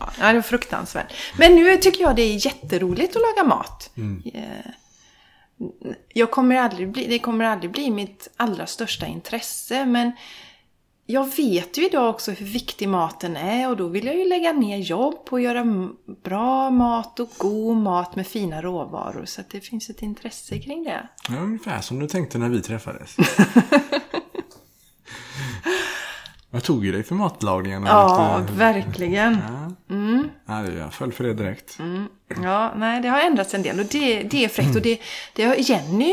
Ja, det var fruktansvärt. Men nu tycker jag det är jätteroligt att laga mat. Mm. Jag kommer aldrig bli, det kommer aldrig bli mitt allra största intresse. Men jag vet ju idag också hur viktig maten är. Och då vill jag ju lägga ner jobb på att göra bra mat och god mat med fina råvaror. Så att det finns ett intresse kring det. Ja, ungefär som du tänkte när vi träffades. Jag tog ju dig för matlagningen. Ja, verkligen. Ja. Mm. Ja, jag föll för det direkt. Mm. Ja, nej, det har ändrats en del och det, det är fräckt. Mm. Och det, det har Jenny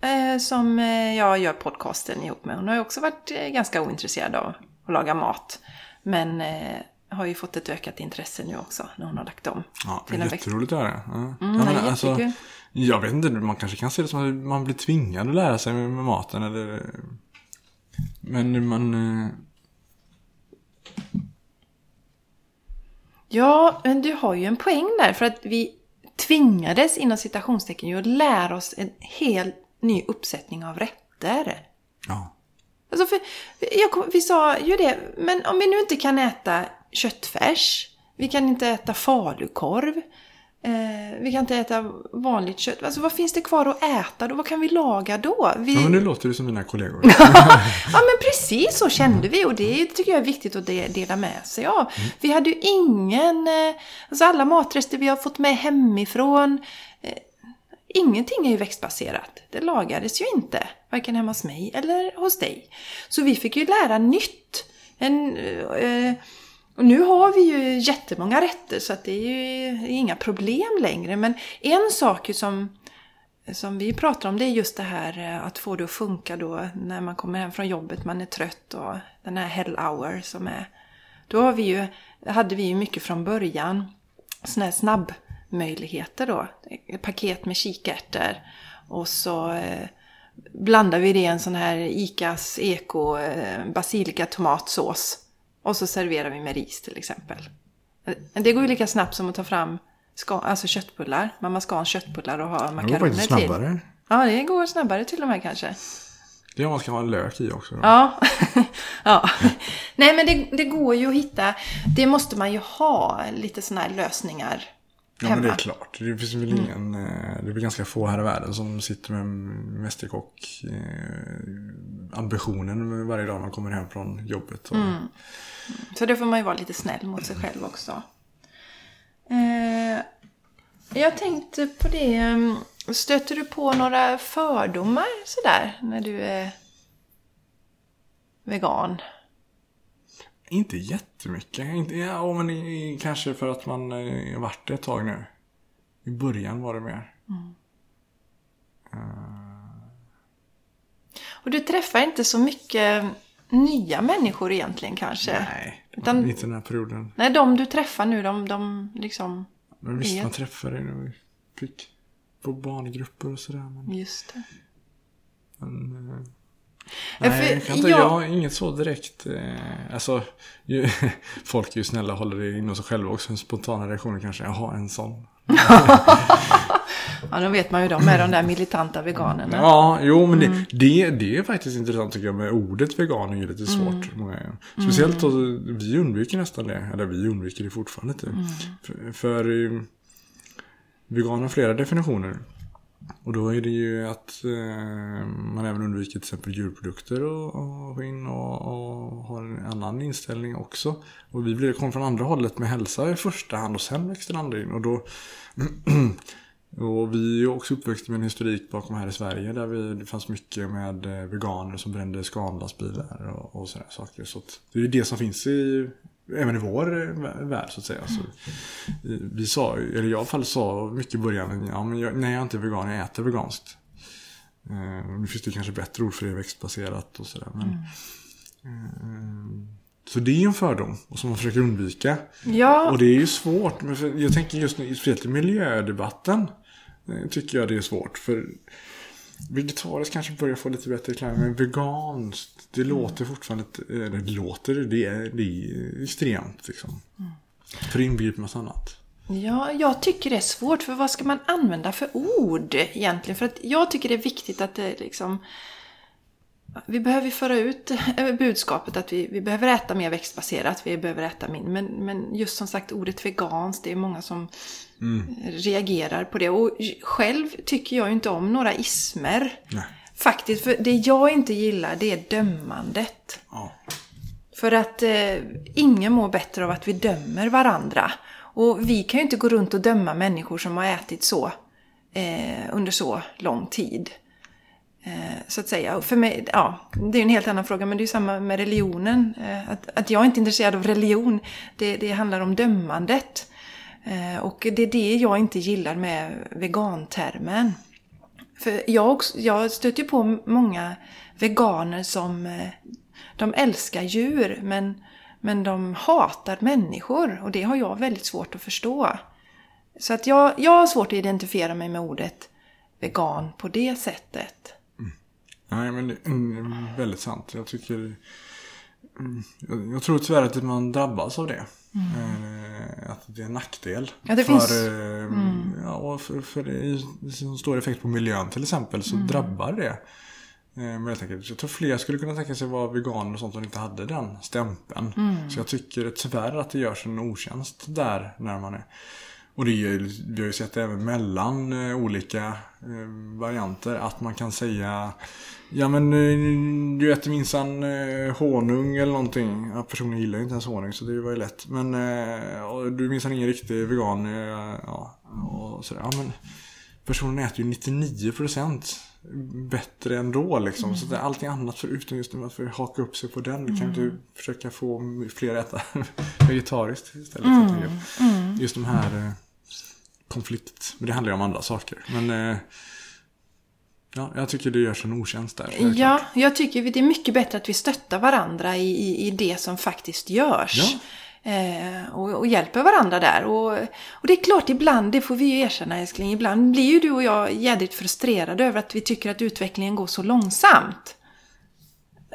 eh, som jag gör podcasten ihop med. Hon har ju också varit ganska ointresserad av att laga mat. Men eh, har ju fått ett ökat intresse nu också när hon har lagt om. Ja, det är jätteroligt att göra. Ja. Mm, ja, det alltså, jag vet inte, man kanske kan se det som att man blir tvingad att lära sig med, med maten. Eller... Men man... Eh... Ja, men du har ju en poäng där, för att vi tvingades inom citationstecken ju att lära oss en helt ny uppsättning av rätter. Ja. Alltså för, jag, vi sa ju det, men om vi nu inte kan äta köttfärs, vi kan inte äta falukorv, eh, vi kan inte äta vanligt kött. Alltså vad finns det kvar att äta då? Vad kan vi laga då? Vi... Ja, men nu låter du som mina kollegor. Ja, men precis så kände vi, och det tycker jag är viktigt att dela med sig av. Mm. Vi hade ju ingen, alltså alla matrester vi har fått med hemifrån, eh, ingenting är ju växtbaserat. Det lagades ju inte, varken hemma hos mig eller hos dig. Så vi fick ju lära nytt. En, eh, och nu har vi ju jättemånga rätter, så att det är ju inga problem längre. Men en sak som, som vi pratar om, det är just det här att få det att funka då när man kommer hem från jobbet, man är trött, och den här hell hour som är. Då har vi ju, hade vi ju mycket från början sån här snabb möjligheter då. Ett paket med kikärtor, och så eh, blandar vi det i en sån här Icas eko eh, basilika tomatsås. Och så serverar vi med ris till exempel. Det går ju lika snabbt som att ta fram ska, alltså köttbullar. Men man ska ha en köttbullar och ha makaroner till. Snabbare. Ja, det går snabbare till och med kanske. Det man ska ha lök i också. Då. Ja. Ja. Nej, men det, det går ju att hitta. Det måste man ju ha lite såna här lösningar. Ja, men det är klart. Det finns väl ingen, mm. det blir ganska få här i världen som sitter med mästerkock ambitionen varje dag man kommer hem från jobbet. Och... Mm. Så då får man ju vara lite snäll mot sig själv också. Jag tänkte på det. Stöter du på några fördomar sådär när du är vegan? Inte jättemycket. Inte, ja, men i, i, kanske för att man eh, varit det ett tag nu. I början var det mer. Mm. Uh... Och du träffar inte så mycket nya människor egentligen kanske? Nej, utan, inte den här perioden. Nej, de du träffar nu, de, de liksom... Men visst, är... man träffar det nu. Fick på barngrupper och sådär. Men... Just det. Men... Uh... Nej, jag, kan inte, jag... jag har inget så direkt eh, alltså ju, folk är ju snälla, håller det inom sig själva också. En spontana reaktion kanske, jaha, en sån. Ja, då vet man ju, de är de där militanta veganerna. Ja, jo, men mm. det, det, det är faktiskt intressant tycker jag, med ordet vegan är ju lite svårt. Mm. Speciellt då, vi undviker nästan det, eller vi undviker det fortfarande typ. Mm. För, för vegan har flera definitioner. Och då är det ju att eh, man även undviker till exempel djurprodukter och, och skinn och, och har en annan inställning också. Och vi blir kom från andra hållet med hälsa i första hand och sen växte den andra in. Och, då, och vi är också uppväxta med en historik bakom här i Sverige där vi, det fanns mycket med veganer som brände skanlastbilar och, och sådana saker. Så att, det är ju det som finns i... Även i vår värld så att säga. Alltså, vi sa, eller i alla fall sa mycket i början, ja, men jag, nej jag är inte vegan, jag äter veganskt. Eh, nu finns det kanske bättre ord för det, växtbaserat och sådär. Men, mm. eh, så det är ju en fördom och som man försöker undvika. Ja. Och det är ju svårt. Men jag tänker just nu, speciellt i miljödebatten eh, tycker jag det är svårt. För vegetariskt kanske börjar få lite bättre klang, men veganskt, det låter fortfarande, eller det låter, det är, det är extremt liksom. Mm. För det inbegriper massa annat. Ja, jag tycker det är svårt, för vad ska man använda för ord egentligen? För att jag tycker det är viktigt att det liksom, vi behöver föra ut budskapet att vi, vi behöver äta mer växtbaserat, vi behöver äta mindre. Men, men just som sagt, ordet veganskt, det är många som mm. reagerar på det. Och själv tycker jag inte om några ismer. Nej. Faktiskt, för det jag inte gillar, det är dömandet. Ja. För att eh, ingen mår bättre av att vi dömer varandra. Och vi kan ju inte gå runt och döma människor som har ätit så eh, under så lång tid. Så att säga. För mig, ja, det är en helt annan fråga, men det är samma med religionen. Att, att jag inte är intresserad av religion, det, det handlar om dömandet. Och det är det jag inte gillar med vegantermen. För jag, också, jag stöter ju på många veganer som de älskar djur men, men de hatar människor. Och det har jag väldigt svårt att förstå. Så att jag, jag har svårt att identifiera mig med ordet vegan på det sättet. Mm. Nej, men det är väldigt sant. Jag tycker... Jag tror tyvärr att man drabbas av det. Mm. Att det är en nackdel. Ja, det för, finns... mm. ja, för, för det som står effekt på miljön till exempel så mm. drabbar det. Men jag, tänker, jag tror fler skulle kunna tänka sig vara veganer och sånt som inte hade den stämpeln. Mm. Så jag tycker tyvärr att det görs en otjänst där när man är. Och det är, vi har ju sett även mellan olika varianter att man kan säga ja men du äter minsann honung eller någonting. Ja, personen gillar ju inte ens honung så det var ju lätt. Men du minsann ingen riktig vegan. Ja, och sådär. Ja, men personen äter ju nittionio procent bättre ändå liksom. Mm. Så det är allting annat förutom just att haka upp sig på den. Vi kan ju mm. försöka få fler äta vegetariskt istället. Mm. Mm. Just de här... konflikt, men det handlar ju om andra saker. Men eh, ja, jag tycker det görs en otjänst där. Ja, klart. Jag tycker det är mycket bättre att vi stöttar varandra i, i, i det som faktiskt görs. Ja. Eh, och, och hjälper varandra där. Och, och det är klart, ibland, det får vi ju erkänna älskling, ibland blir ju du och jag jädrigt frustrerade över att vi tycker att utvecklingen går så långsamt.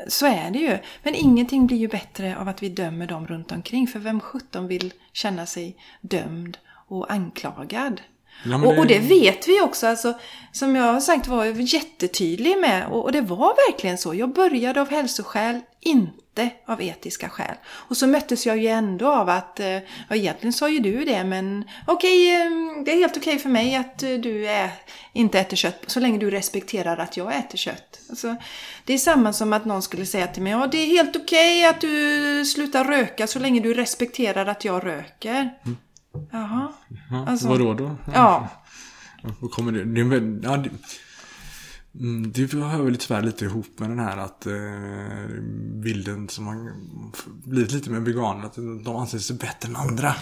Så är det ju. Men ingenting blir ju bättre av att vi dömer dem runt omkring. För vem sjutton vill känna sig dömd och anklagad. Ja, det... Och, och det vet vi också. Alltså, som jag har sagt var jag jättetydlig med. Och, och det var verkligen så. Jag började av hälsoskäl, inte av etiska skäl. Och så möttes jag ju ändå av att eh, ja, egentligen sa ju du det. Men okej, okay, det är helt okej okay för mig att du är, inte äter kött. Så länge du respekterar att jag äter kött. Alltså, det är samma som att någon skulle säga till mig. Ja, det är helt okej okay att du slutar röka så länge du respekterar att jag röker. Mm. Jaha. Ja, alltså, vadå då? Ja. Och kommer det, det, ja, det, det hör väl tyvärr lite ihop med den här att eh, bilden som har blivit lite med veganer att de anser sig bättre än andra.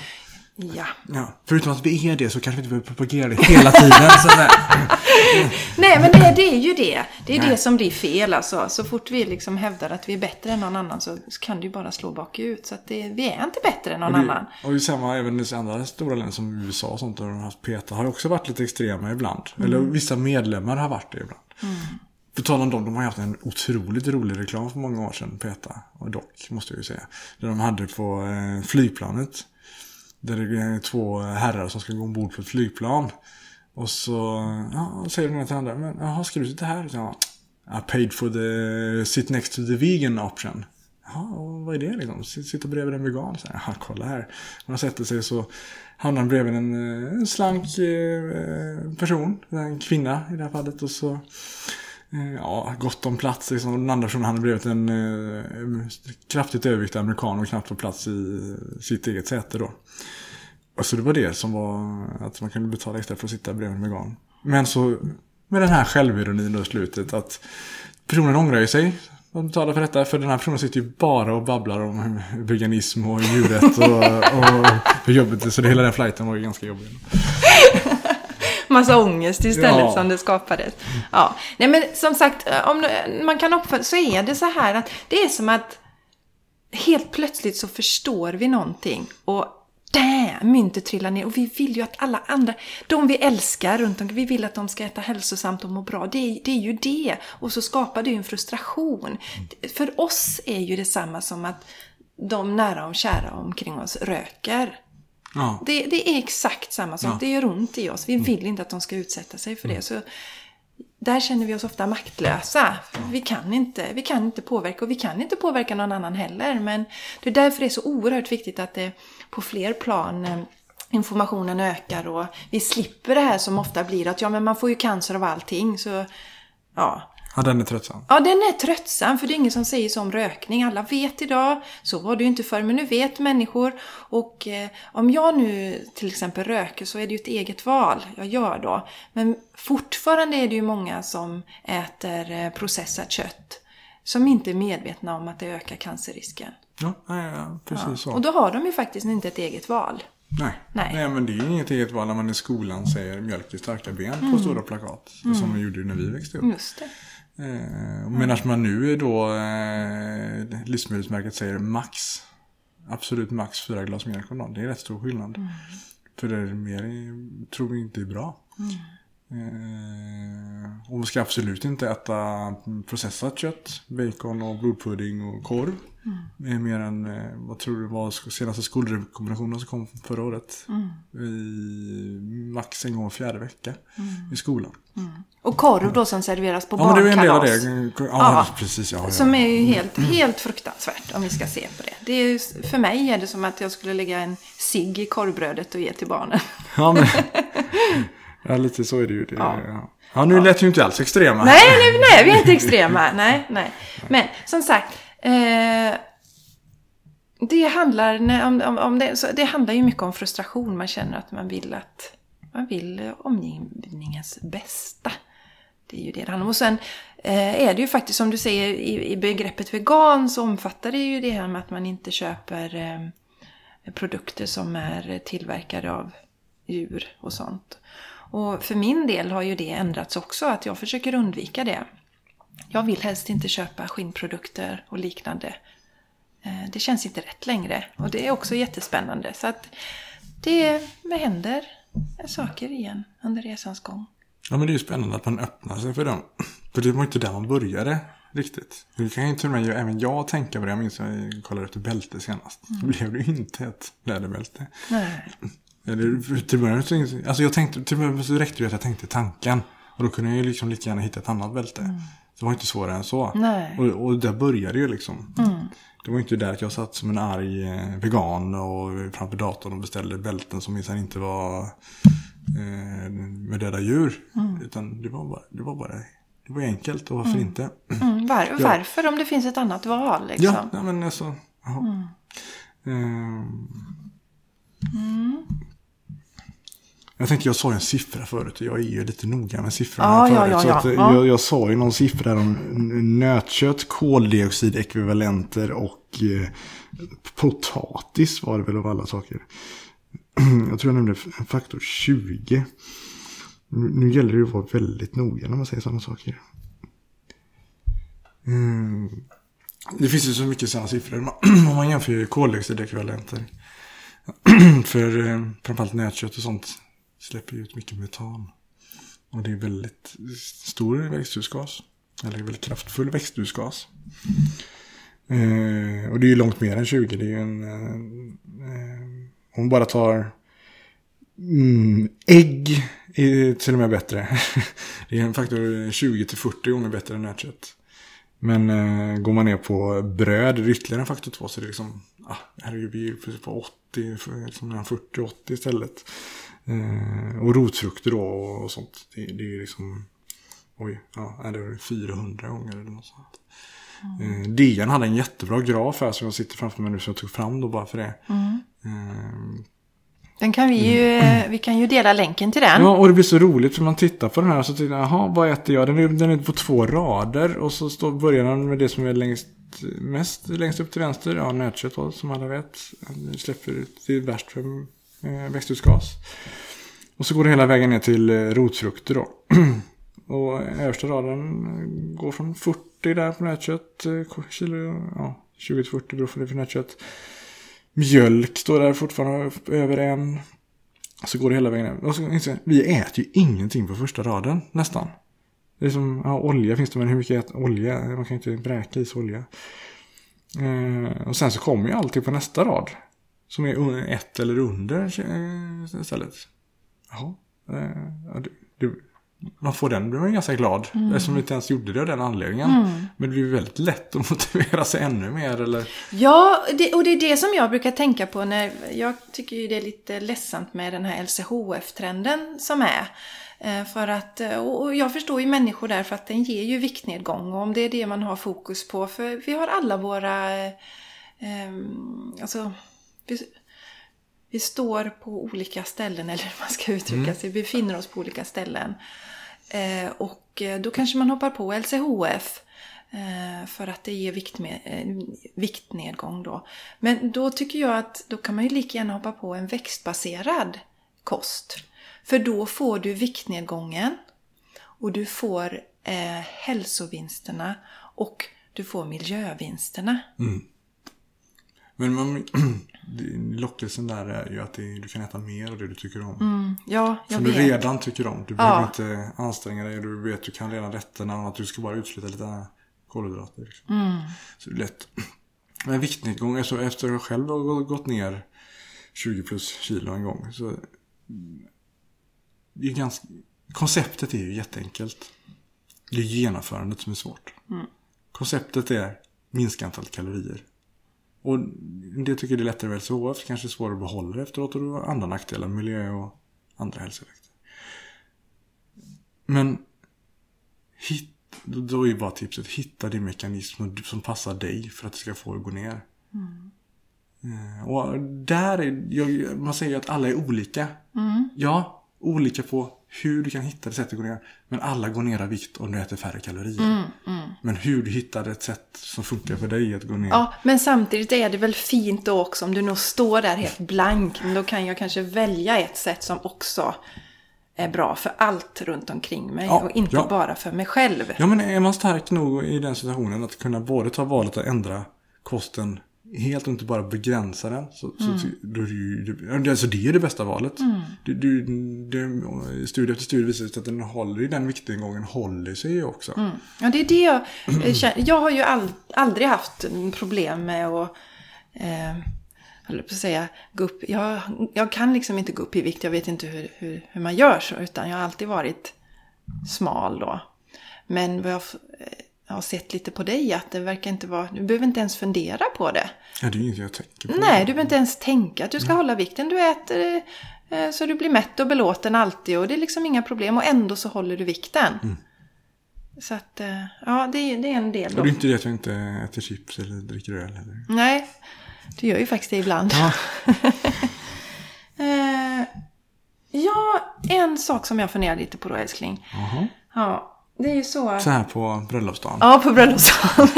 Ja. Ja. Förutom att vi är det så kanske vi inte behöver propagera det hela tiden. Sådär. Nej, men det, det är ju det. Det är Nej. det som blir fel. Alltså. Så fort vi liksom hävdar att vi är bättre än någon annan så kan det ju bara slå bakut. Så att det, vi är inte bättre än någon och det, annan. Och ju samma, även i andra stora länder som U S A och sånt där de har haft PETA har också varit lite extrema ibland. Mm. Eller vissa medlemmar har varit det ibland. Mm. På tal om dem, de har haft en otroligt rolig reklam för många år sedan, PETA och dock måste jag ju säga. Det de hade på eh, flygplanet. Där det är två herrar som ska gå ombord på ett flygplan. Och så ja, säger de till andra. Men jaha, ska du sitta här? Ja, I paid for the sit next to the vegan option. Ja, vad är det liksom? Sitta bredvid en vegan. Så här, ja, kolla här. När han sätter sig så hamnar han bredvid en, en slank person. En kvinna i det här fallet. Och så... ja, gott om plats liksom. Den andra personen hade blivit en eh, kraftigt överviktig amerikan och knappt på plats i sitt eget säte då. Och så det var det som var att man kunde betala extra för att sitta bredvid en vegan. Men så med den här självironin då i slutet att personen ångrar ju sig att betala för detta, för den här personen sitter ju bara och babblar om veganism och djuret och, och hur jobbigt det, så det hela den flighten var ju ganska jobbig. Massa ångest istället ja. som det skapades. Ja. Nej, men som sagt, om man kan uppfatta, så är det så här att det är som att helt plötsligt så förstår vi någonting och där myntet trillar ner och vi vill ju att alla andra, de vi älskar runt omkring, vi vill att de ska äta hälsosamt och må bra. Det är, det är ju det. Och så skapar det ju en frustration. För oss är ju detsamma som att de nära och kära omkring oss röker. Ja. Det, det är exakt samma sak. Ja. Det gör ont i oss. Vi vill mm. inte att de ska utsätta sig för mm. det. Så där känner vi oss ofta maktlösa. Ja. Vi kan inte, vi kan inte påverka och vi kan inte påverka någon annan heller. Men det är därför det är så oerhört viktigt att det på fler plan informationen ökar och vi slipper det här som ofta blir att ja, men man får ju cancer av allting. Så ja. Ja, den är tröttsam. Ja, den är tröttsam, för det är ingen som säger så om rökning. Alla vet idag, så var det ju inte förr, men nu vet människor. Och eh, om jag nu till exempel röker så är det ju ett eget val jag gör då. Men fortfarande är det ju många som äter eh, processat kött som inte är medvetna om att det ökar cancerrisken. Ja, ja, ja precis ja. så. Och då har de ju faktiskt inte ett eget val. Nej. Nej. Nej, men det är inget eget val när man i skolan säger mjölk i starka ben mm. på stora plakat. Mm. Som vi gjorde när vi växte upp. Just det. Eh, medan mm. man nu då eh, livsmedelsmärket säger max. Absolut max fyra glas mjölk om dagen. Det är rätt stor skillnad. Mm. För det är mer tror vi inte är bra. Mm. Eh, och man ska absolut inte äta processat kött, bacon och blodpudding och korv. Mm. Mer än, vad tror du var senaste skolrekommendationen som kom förra året? Mm. I max en gång fjärde vecka mm. i skolan. Mm. Och korv då som serveras på ja, barnkalas. Det är en del av det. Ja, ja. Precis, ja, som ja. Är ju helt, helt fruktansvärt om vi ska se på det. Det är ju, för mig är det som att jag skulle lägga en cigg i korvbrödet och ge till barnen. Ja, men... Ja, lite så är det ju. Det, ja. Ja. Ja, nu ja. Lät ju inte alls extrema. Nej, nej, nej, vi är inte extrema. Nej, nej. Men som sagt, eh, det handlar om, om, om det, så det handlar ju mycket om frustration. Man känner att man vill att man vill omgivningens bästa. Det är ju det det handlar om. Och sen eh, är det ju faktiskt som du säger i, i begreppet vegan så omfattar det ju det här med att man inte köper eh, produkter som är tillverkade av djur och sånt. Och för min del har ju det ändrats också, att jag försöker undvika det. Jag vill helst inte köpa skinnprodukter och liknande. Det känns inte rätt längre. Och det är också jättespännande. Så att det händer saker igen under resans gång. Ja, men det är ju spännande att man öppnar sig för dem. För det var inte där man började riktigt. Du kan ju till och med, även jag tänka på det. Jag minns att jag kollade efter bälte senast. Mm. Då blev det ju inte ett läderbälte. Nej. Eller, till början, alltså jag tänkte, till början så räckte det att jag tänkte tanken. Och då kunde jag ju liksom lika gärna hitta ett annat bälte. Mm. Det var inte svårare än så. Nej. Och, och där började ju liksom. Mm. Det var inte där att jag satt som en arg vegan och framför datorn och beställde bälten som minsann inte var eh, med döda djur. Mm. Utan det var bara det. Var bara, det var enkelt och varför mm. inte? Mm. Var, ja. Varför om det finns ett annat val liksom? Ja, nej, men alltså... Mm. Ehm... Mm. Jag tänkte jag sa en siffra förut. Jag är ju lite noga med siffrorna ah, förut. Ja, ja, ja. Så att ah. jag, jag sa ju någon siffra om nötkött, koldioxidekvivalenter och eh, potatis var det väl av alla saker. Jag tror jag nämnde faktor tjugo. Nu, nu gäller det ju att vara väldigt noga när man säger sådana saker. Mm. Det finns ju så mycket sådana siffror. Om man jämför ju koldioxidekvivalenter. För eh, framförallt nötkött och sånt släpper ut mycket metan. Och det är väldigt stor växthusgas. Eller väldigt kraftfull växthusgas. Eh, och det är ju långt mer än tjugo. Det är ju en... Eh, om man bara tar... Mm, ägg är till och med bättre. Det är en faktor tjugo till fyrtio gånger bättre än nötkött. Men eh, går man ner på bröd, det är ytterligare en faktor två. Så det är liksom... Ah, här är ju vi på åtta. fyrtio åttio istället. Eh, och rotfrukter då och, och sånt. Det, det är ju liksom oj, ja, är det fyrahundra gånger eller något sånt. Mm. Eh, D N hade en jättebra graf här som jag sitter framför mig nu som jag tog fram då bara för det. Mm. Eh, den kan vi ju mm. vi kan ju dela länken till den. Ja, och det blir så roligt för man tittar på den här så tycker jag, jaha, vad äter jag? Den är den är på två rader och så står börjar den med det som är längst mest längst upp till vänster, ja, nötkött då, som alla vet släpper ut det är värst för eh, växthusgas. Och så går det hela vägen ner till eh, rotfrukter då. Och översta raden går från fyrtio där på nötkött eh, kilo, ja, tjugo till fyrtio beror på det för nötkött. Mjölk står där fortfarande över en. Så går det hela vägen ner. Och så, vi äter ju ingenting på första raden nästan. Det är som, ja, olja finns det, men hur mycket olja? Man kan ju inte bräka is olja. Eh, och sen så kommer ju alltid på nästa rad. Som är ett eller under istället. Jaha. Eh, det, man får den, blir man ganska glad. Mm. Eftersom vi inte ens gjorde det av den anledningen. Mm. Men det blir väldigt lätt att motivera sig ännu mer. Eller... Ja, det, och det är det som jag brukar tänka på. När, jag tycker ju det är lite ledsamt med den här L C H F-trenden som är. För att, och jag förstår ju människor där för att den ger ju viktnedgång och om det är det man har fokus på, för vi har alla våra eh, alltså vi, vi står på olika ställen, eller hur man ska uttrycka mm. sig, vi befinner oss på olika ställen eh, och då kanske man hoppar på L C H F För att det ger vikt med, viktnedgång då. Men då tycker jag att då kan man ju lika gärna hoppa på en växtbaserad kost. För då får du viktnedgången och du får eh, hälsovinsterna och du får miljövinsterna. Mm. Men man, lockelsen där är ju att det, du kan äta mer av det du tycker om. Mm, ja, jag som vet. Du redan tycker om. Du behöver ja. inte anstränga dig. Du vet du kan redan rätterna att du ska bara utsluta lite kolhydrater. Liksom. Mm. Så det är lätt. Men viktnedgången, så efter jag själv har gått ner tjugo plus kilo en gång, så det är ganska, konceptet är ju jätteenkelt. Det är genomförandet som är svårt. Mm. Konceptet är minska antalet kalorier. Och det tycker jag är lättare att L C H F, kanske svårare att behålla efteråt, och då har andra nackdelar, miljö och andra hälsoeffekter. Men hit, då är ju bara tipset, hitta din mekanism som passar dig för att det ska få gå ner. Mm. Och där är, jag, man säger ju att alla är olika. Mm. Ja, olika på hur du kan hitta det sättet att gå ner. Men alla går ner i vikt om du äter färre kalorier. Mm, mm. Men hur du hittar ett sätt som funkar för dig att gå ner. Ja, men samtidigt är det väl fint då också om du nog står där helt blank. Men då kan jag kanske välja ett sätt som också är bra för allt runt omkring mig. Ja, och inte ja. bara för mig själv. Ja, men är man stark nog i den situationen att kunna både ta valet att ändra kosten helt och inte bara begränsa den, så, mm. så du, du, alltså det är det bästa valet. Mm. Du, du, du, studie efter studie visar att den håller i den viktnedgången, håller sig också. Mm. Ja, det är det jag känner. Jag har ju all, aldrig haft problem med att eh, håller på att säga, gå upp. Jag, jag kan liksom inte gå upp i vikt. Jag vet inte hur, hur, hur man gör så, utan jag har alltid varit smal då. Men vad jag Jag har sett lite på dig att det verkar inte vara... Du behöver inte ens fundera på det. Ja, det är inget jag tänker på. Nej, det. Du behöver inte ens tänka att du ska mm. hålla vikten. Du äter så du blir mätt och belåten alltid. Och det är liksom inga problem. Och ändå så håller du vikten. Mm. Så att, ja, det, det är en del. Och det är inte det att jag inte äter chips eller dricker öl heller. Nej, du gör ju faktiskt det ibland. Ja. ja, en sak som jag funderar lite på då, älskling. Jaha. Ja. Det är ju så. Så här på bröllopsdagen. Ja, på bröllopsdagen.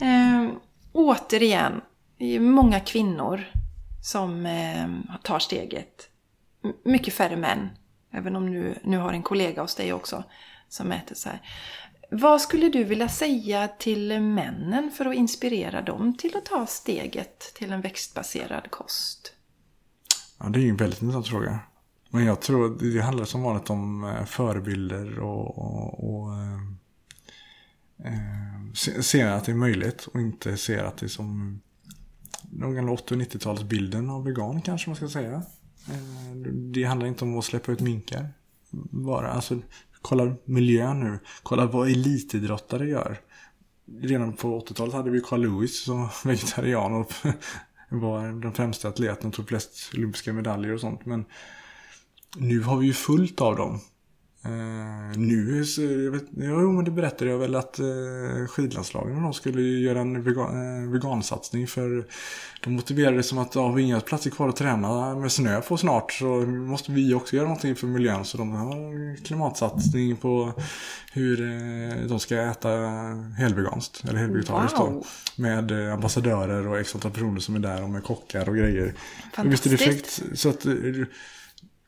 eh, återigen, det är många kvinnor som eh, tar steget. M- mycket färre män. Även om nu, nu har en kollega hos dig också som äter så här. Vad skulle du vilja säga till männen för att inspirera dem till att ta steget till en växtbaserad kost? Ja, det är ju en väldigt intressant fråga. Men jag tror det handlar som vanligt om förebilder och, och, och eh, ser att det är möjligt och inte ser att det är som någon gamla åttio- och nittiotalsbilden av vegan kanske man ska säga. Eh, det handlar inte om att släppa ut minkar. Bara, alltså, kolla miljön nu. Kolla vad elitidrottare gör. Redan på åttiotalet hade vi Carl Lewis som vegetarian och var den främsta atleten och tog flest olympiska medaljer och sånt. Men nu har vi ju fullt av dem. Eh, nu så, jag vet, jo, men det berättade jag väl att eh, skidlandslagen de skulle göra en vegan, eh, vegansatsning för de motiverade det som att ja, vi har inga platser kvar att träna med snö på snart så måste vi också göra någonting för miljön så de har en klimatsatsning på hur eh, de ska äta helveganskt eller helvegetariskt wow. då, med ambassadörer och extra personer som är där och med kockar och grejer. Visst är det effekt? Så att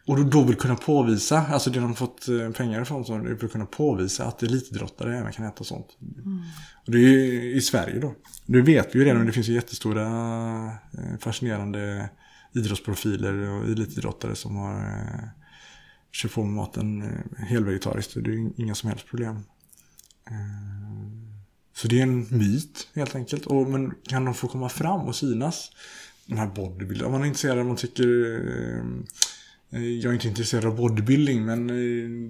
och då, då vill kunna påvisa, alltså det de fått pengar ifrån så de vill kunna påvisa att elitidrottare även kan äta sånt. Mm. Och det är ju i Sverige då. Nu vet vi ju redan, men det finns ju jättestora fascinerande idrottsprofiler och elitidrottare som har kört på maten helvegetariskt. Det är inga som helst problem. Så det är en myt helt enkelt. Och, men kan de få komma fram och synas? Den här bodybuilden, om man är intresserad, om man tycker... Jag är inte intresserad av bodybuilding, men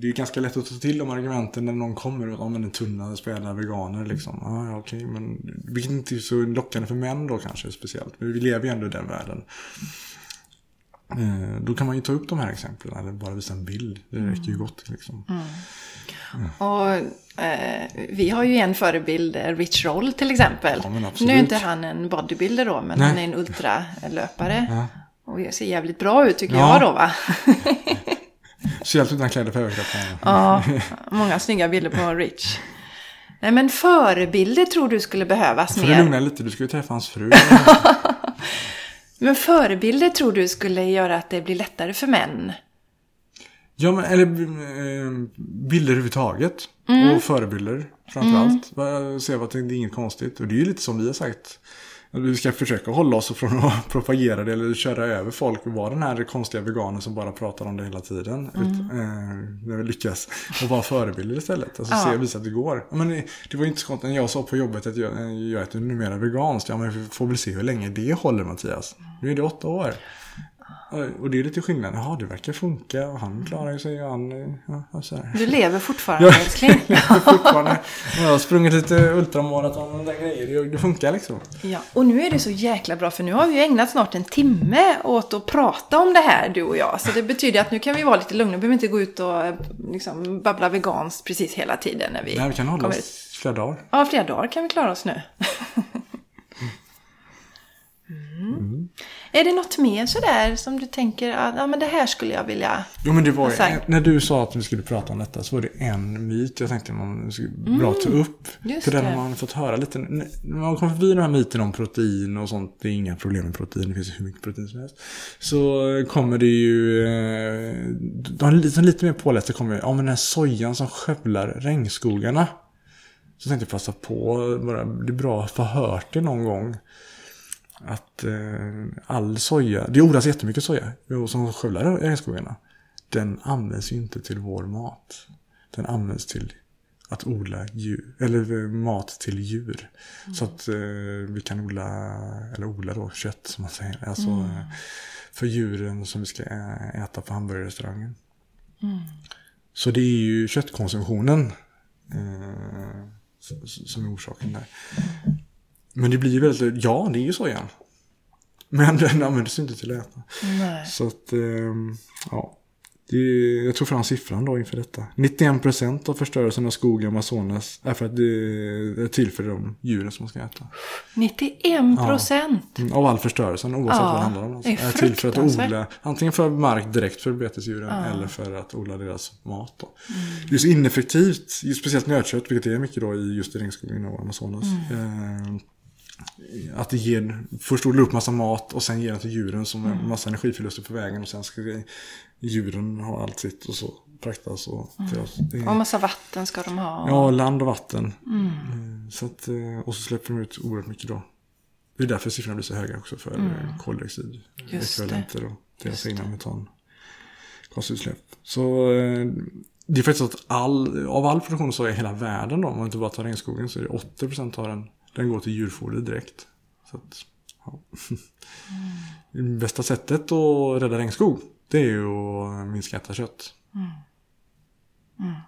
det är ganska lätt att ta till de argumenten när någon kommer och använder tunna spelare veganer liksom. Ja, ah, okej, okay, men vilket inte är så lockande för män då kanske speciellt. Men vi lever ju ändå i den världen. Eh, då kan man ju ta upp de här exemplen eller bara visa en bild. Det räcker ju gott liksom. Mm. Mm. Och eh, vi har ju en förebild, Rich Roll till exempel. Ja, nu är inte han en bodybuilder då, men Nej. han är en ultralöpare. Ja. Och jag ser jävligt bra ut tycker ja. jag då va? Så jävligt utan kläder på överkroppen. Ja, många snygga bilder på Rich. Nej, men förebilder tror du skulle behövas mer. För lugna lite, du skulle träffa hans fru. Men förebilder tror du skulle göra att det blir lättare för män? Ja, men eller bilder överhuvudtaget. Mm. Och förebilder framförallt. Mm. Se vad det är inget konstigt. Och det är ju lite som vi har sagt. Vi ska försöka hålla oss från att propagera det eller köra över folk och vara den här konstiga veganen som bara pratar om det hela tiden. Mm. Ut, eh, när vi lyckas och vara förebilder istället. Alltså ja. Se och visa att det går. Men det, det var ju inte så konstigt när jag sa på jobbet att jag, jag äter numera veganskt. Ja, men vi får väl se hur länge det håller, Mattias. Nu är det åtta år. Och det är lite skillnad. Ja, det verkar funka och han klarar sig och han, ja, så här. Du lever fortfarande, verkligen. Jag lever fortfarande. Jag har sprungit lite ultramaraton och de där grejer. Det funkar liksom. Ja, och nu är det så jäkla bra för nu har vi ju ägnat snart en timme åt att prata om det här, du och jag. Så det betyder att nu kan vi vara lite lugna. Vi behöver inte gå ut och liksom babbla veganskt precis hela tiden när vi. Nej, vi kan hålla oss ut. Flera dagar. Ja, flera dagar kan vi klara oss nu. Mm. Mm. Är det något mer sådär som du tänker att ja, men det här skulle jag vilja? Jo, men det var ju, när du sa att vi skulle prata om detta så var det en myt jag tänkte man skulle mm. bra ta upp. Just för det har man fått höra lite. När man kommer förbi den här myten om protein och sånt, det är inga problem med protein, det finns hur mycket protein som helst. Så kommer det ju de lite, lite mer pålästa kommer ja, men den här sojan som skövlar regnskogarna. Så tänkte jag passa på, bara, det är bra att få hört det någon gång. Att eh, all soja, det odlas jättemycket soja som skövlar regnskogarna, den används ju inte till vår mat, den används till att odla djur, eller mat till djur. Mm. Så att eh, vi kan odla eller odla då kött som man säger, alltså mm. för djuren som vi ska äta på hamburgerrestaurangen. Mm. Så det är ju köttkonsumtionen eh, som är orsaken där. Men det blir ju väldigt, ja det är ju sojan. Men den används inte till att äta. Nej. Så att, ja. Det är, jag tror fram siffran då inför detta. nittioen procent av förstörelsen av skog i Amazonas är för att det är till för de djuren som man ska äta. nittioen procent? Ja, av all förstörelsen oavsett ja, vad det handlar om. Alltså, det är, är till för att odla, antingen för mark direkt för betesdjuren ja. Eller för att odla deras mat. Då. Mm. Det är så ineffektivt, just speciellt nötkött, vilket är mycket då i just i regnskogen av Amazonas. Mm. Eh, att det ger, först odlar upp massa mat och sen ger det till djuren som mm. massa energiförluster på vägen och sen ska djuren ha allt sitt och så praktas och mm. till oss. Det är, och massa vatten ska de ha. Ja, land och vatten. Mm. Så att, och så släpper de ut oerhört mycket då. Det är därför siffrorna blir så höga också för mm. koldioxid. Just ekvivalenter och deras egna metankasutsläpp. Så det är faktiskt att all, av all produktion så är hela världen då, om man inte bara tar regnskogen så är det åttio procent av den. Den går till djurfoder direkt. Så att, ja. Mm. Det bästa sättet att rädda regnskog, det är ju att minska äta kött. Mm. Mm.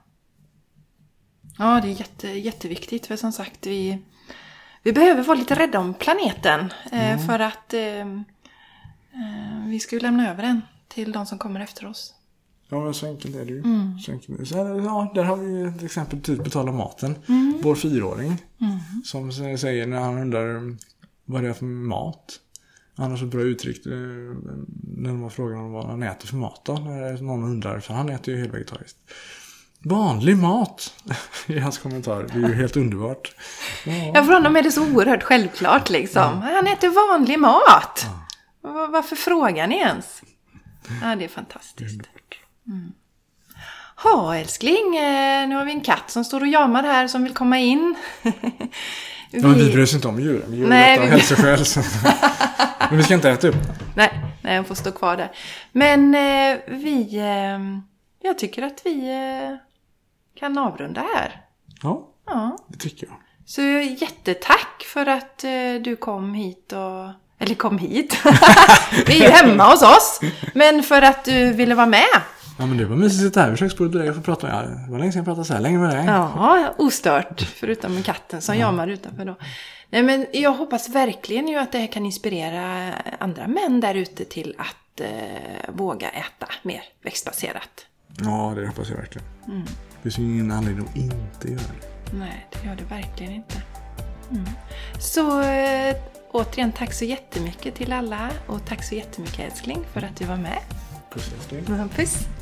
Ja, det är jätte, jätteviktigt. För som sagt, vi, vi behöver vara lite rädda om planeten. Mm. För att eh, vi ska ju lämna över den till de som kommer efter oss. Ja, men så enkelt är det ju. Mm. Så enkelt. Så, ja, där har vi ju till exempel typ betala maten. Mm. Vår fyraåring mm. som säger när han undrar vad det är för mat. Han har så bra uttryck när man frågar om vad han äter för mat. Då, när någon undrar, för han äter ju helt vegetariskt. Vanlig mat i hans kommentar. Det är ju helt underbart. Ja, ja för honom är det så oerhört självklart liksom. Ja. Han äter vanlig mat. Ja. Varför frågar ni ens? Ja, det är fantastiskt. Mm. Ja älskling, nu har vi en katt som står och jamar här som vill komma in. Vi, ja, vi bryr oss inte om djur, vi gör detta av hälsoskäl. Men vi ska inte äta upp. Nej, nej, hon får stå kvar där. Men eh, vi eh, jag tycker att vi eh, kan avrunda här. Ja, ja, det tycker jag. Så jättetack för att eh, du kom hit och eller kom hit. Vi är ju hemma hos oss. Men för att du ville vara med. Ja, men det var mysigt att sitta här vid köksbordet. Jag får prata med dig. Det var länge sedan jag pratade så här länge med dig. Ja, ostört. Förutom med katten som jamar utanför då. Nej, men jag hoppas verkligen ju att det här kan inspirera andra män där ute till att eh, våga äta mer växtbaserat. Ja, det hoppas jag verkligen. Mm. Det finns ju ingen anledning att inte göra det. Nej, det gör det verkligen inte. Mm. Så eh, återigen, tack så jättemycket till alla. Och tack så jättemycket, älskling, för att du var med. Puss, älskling. Puss.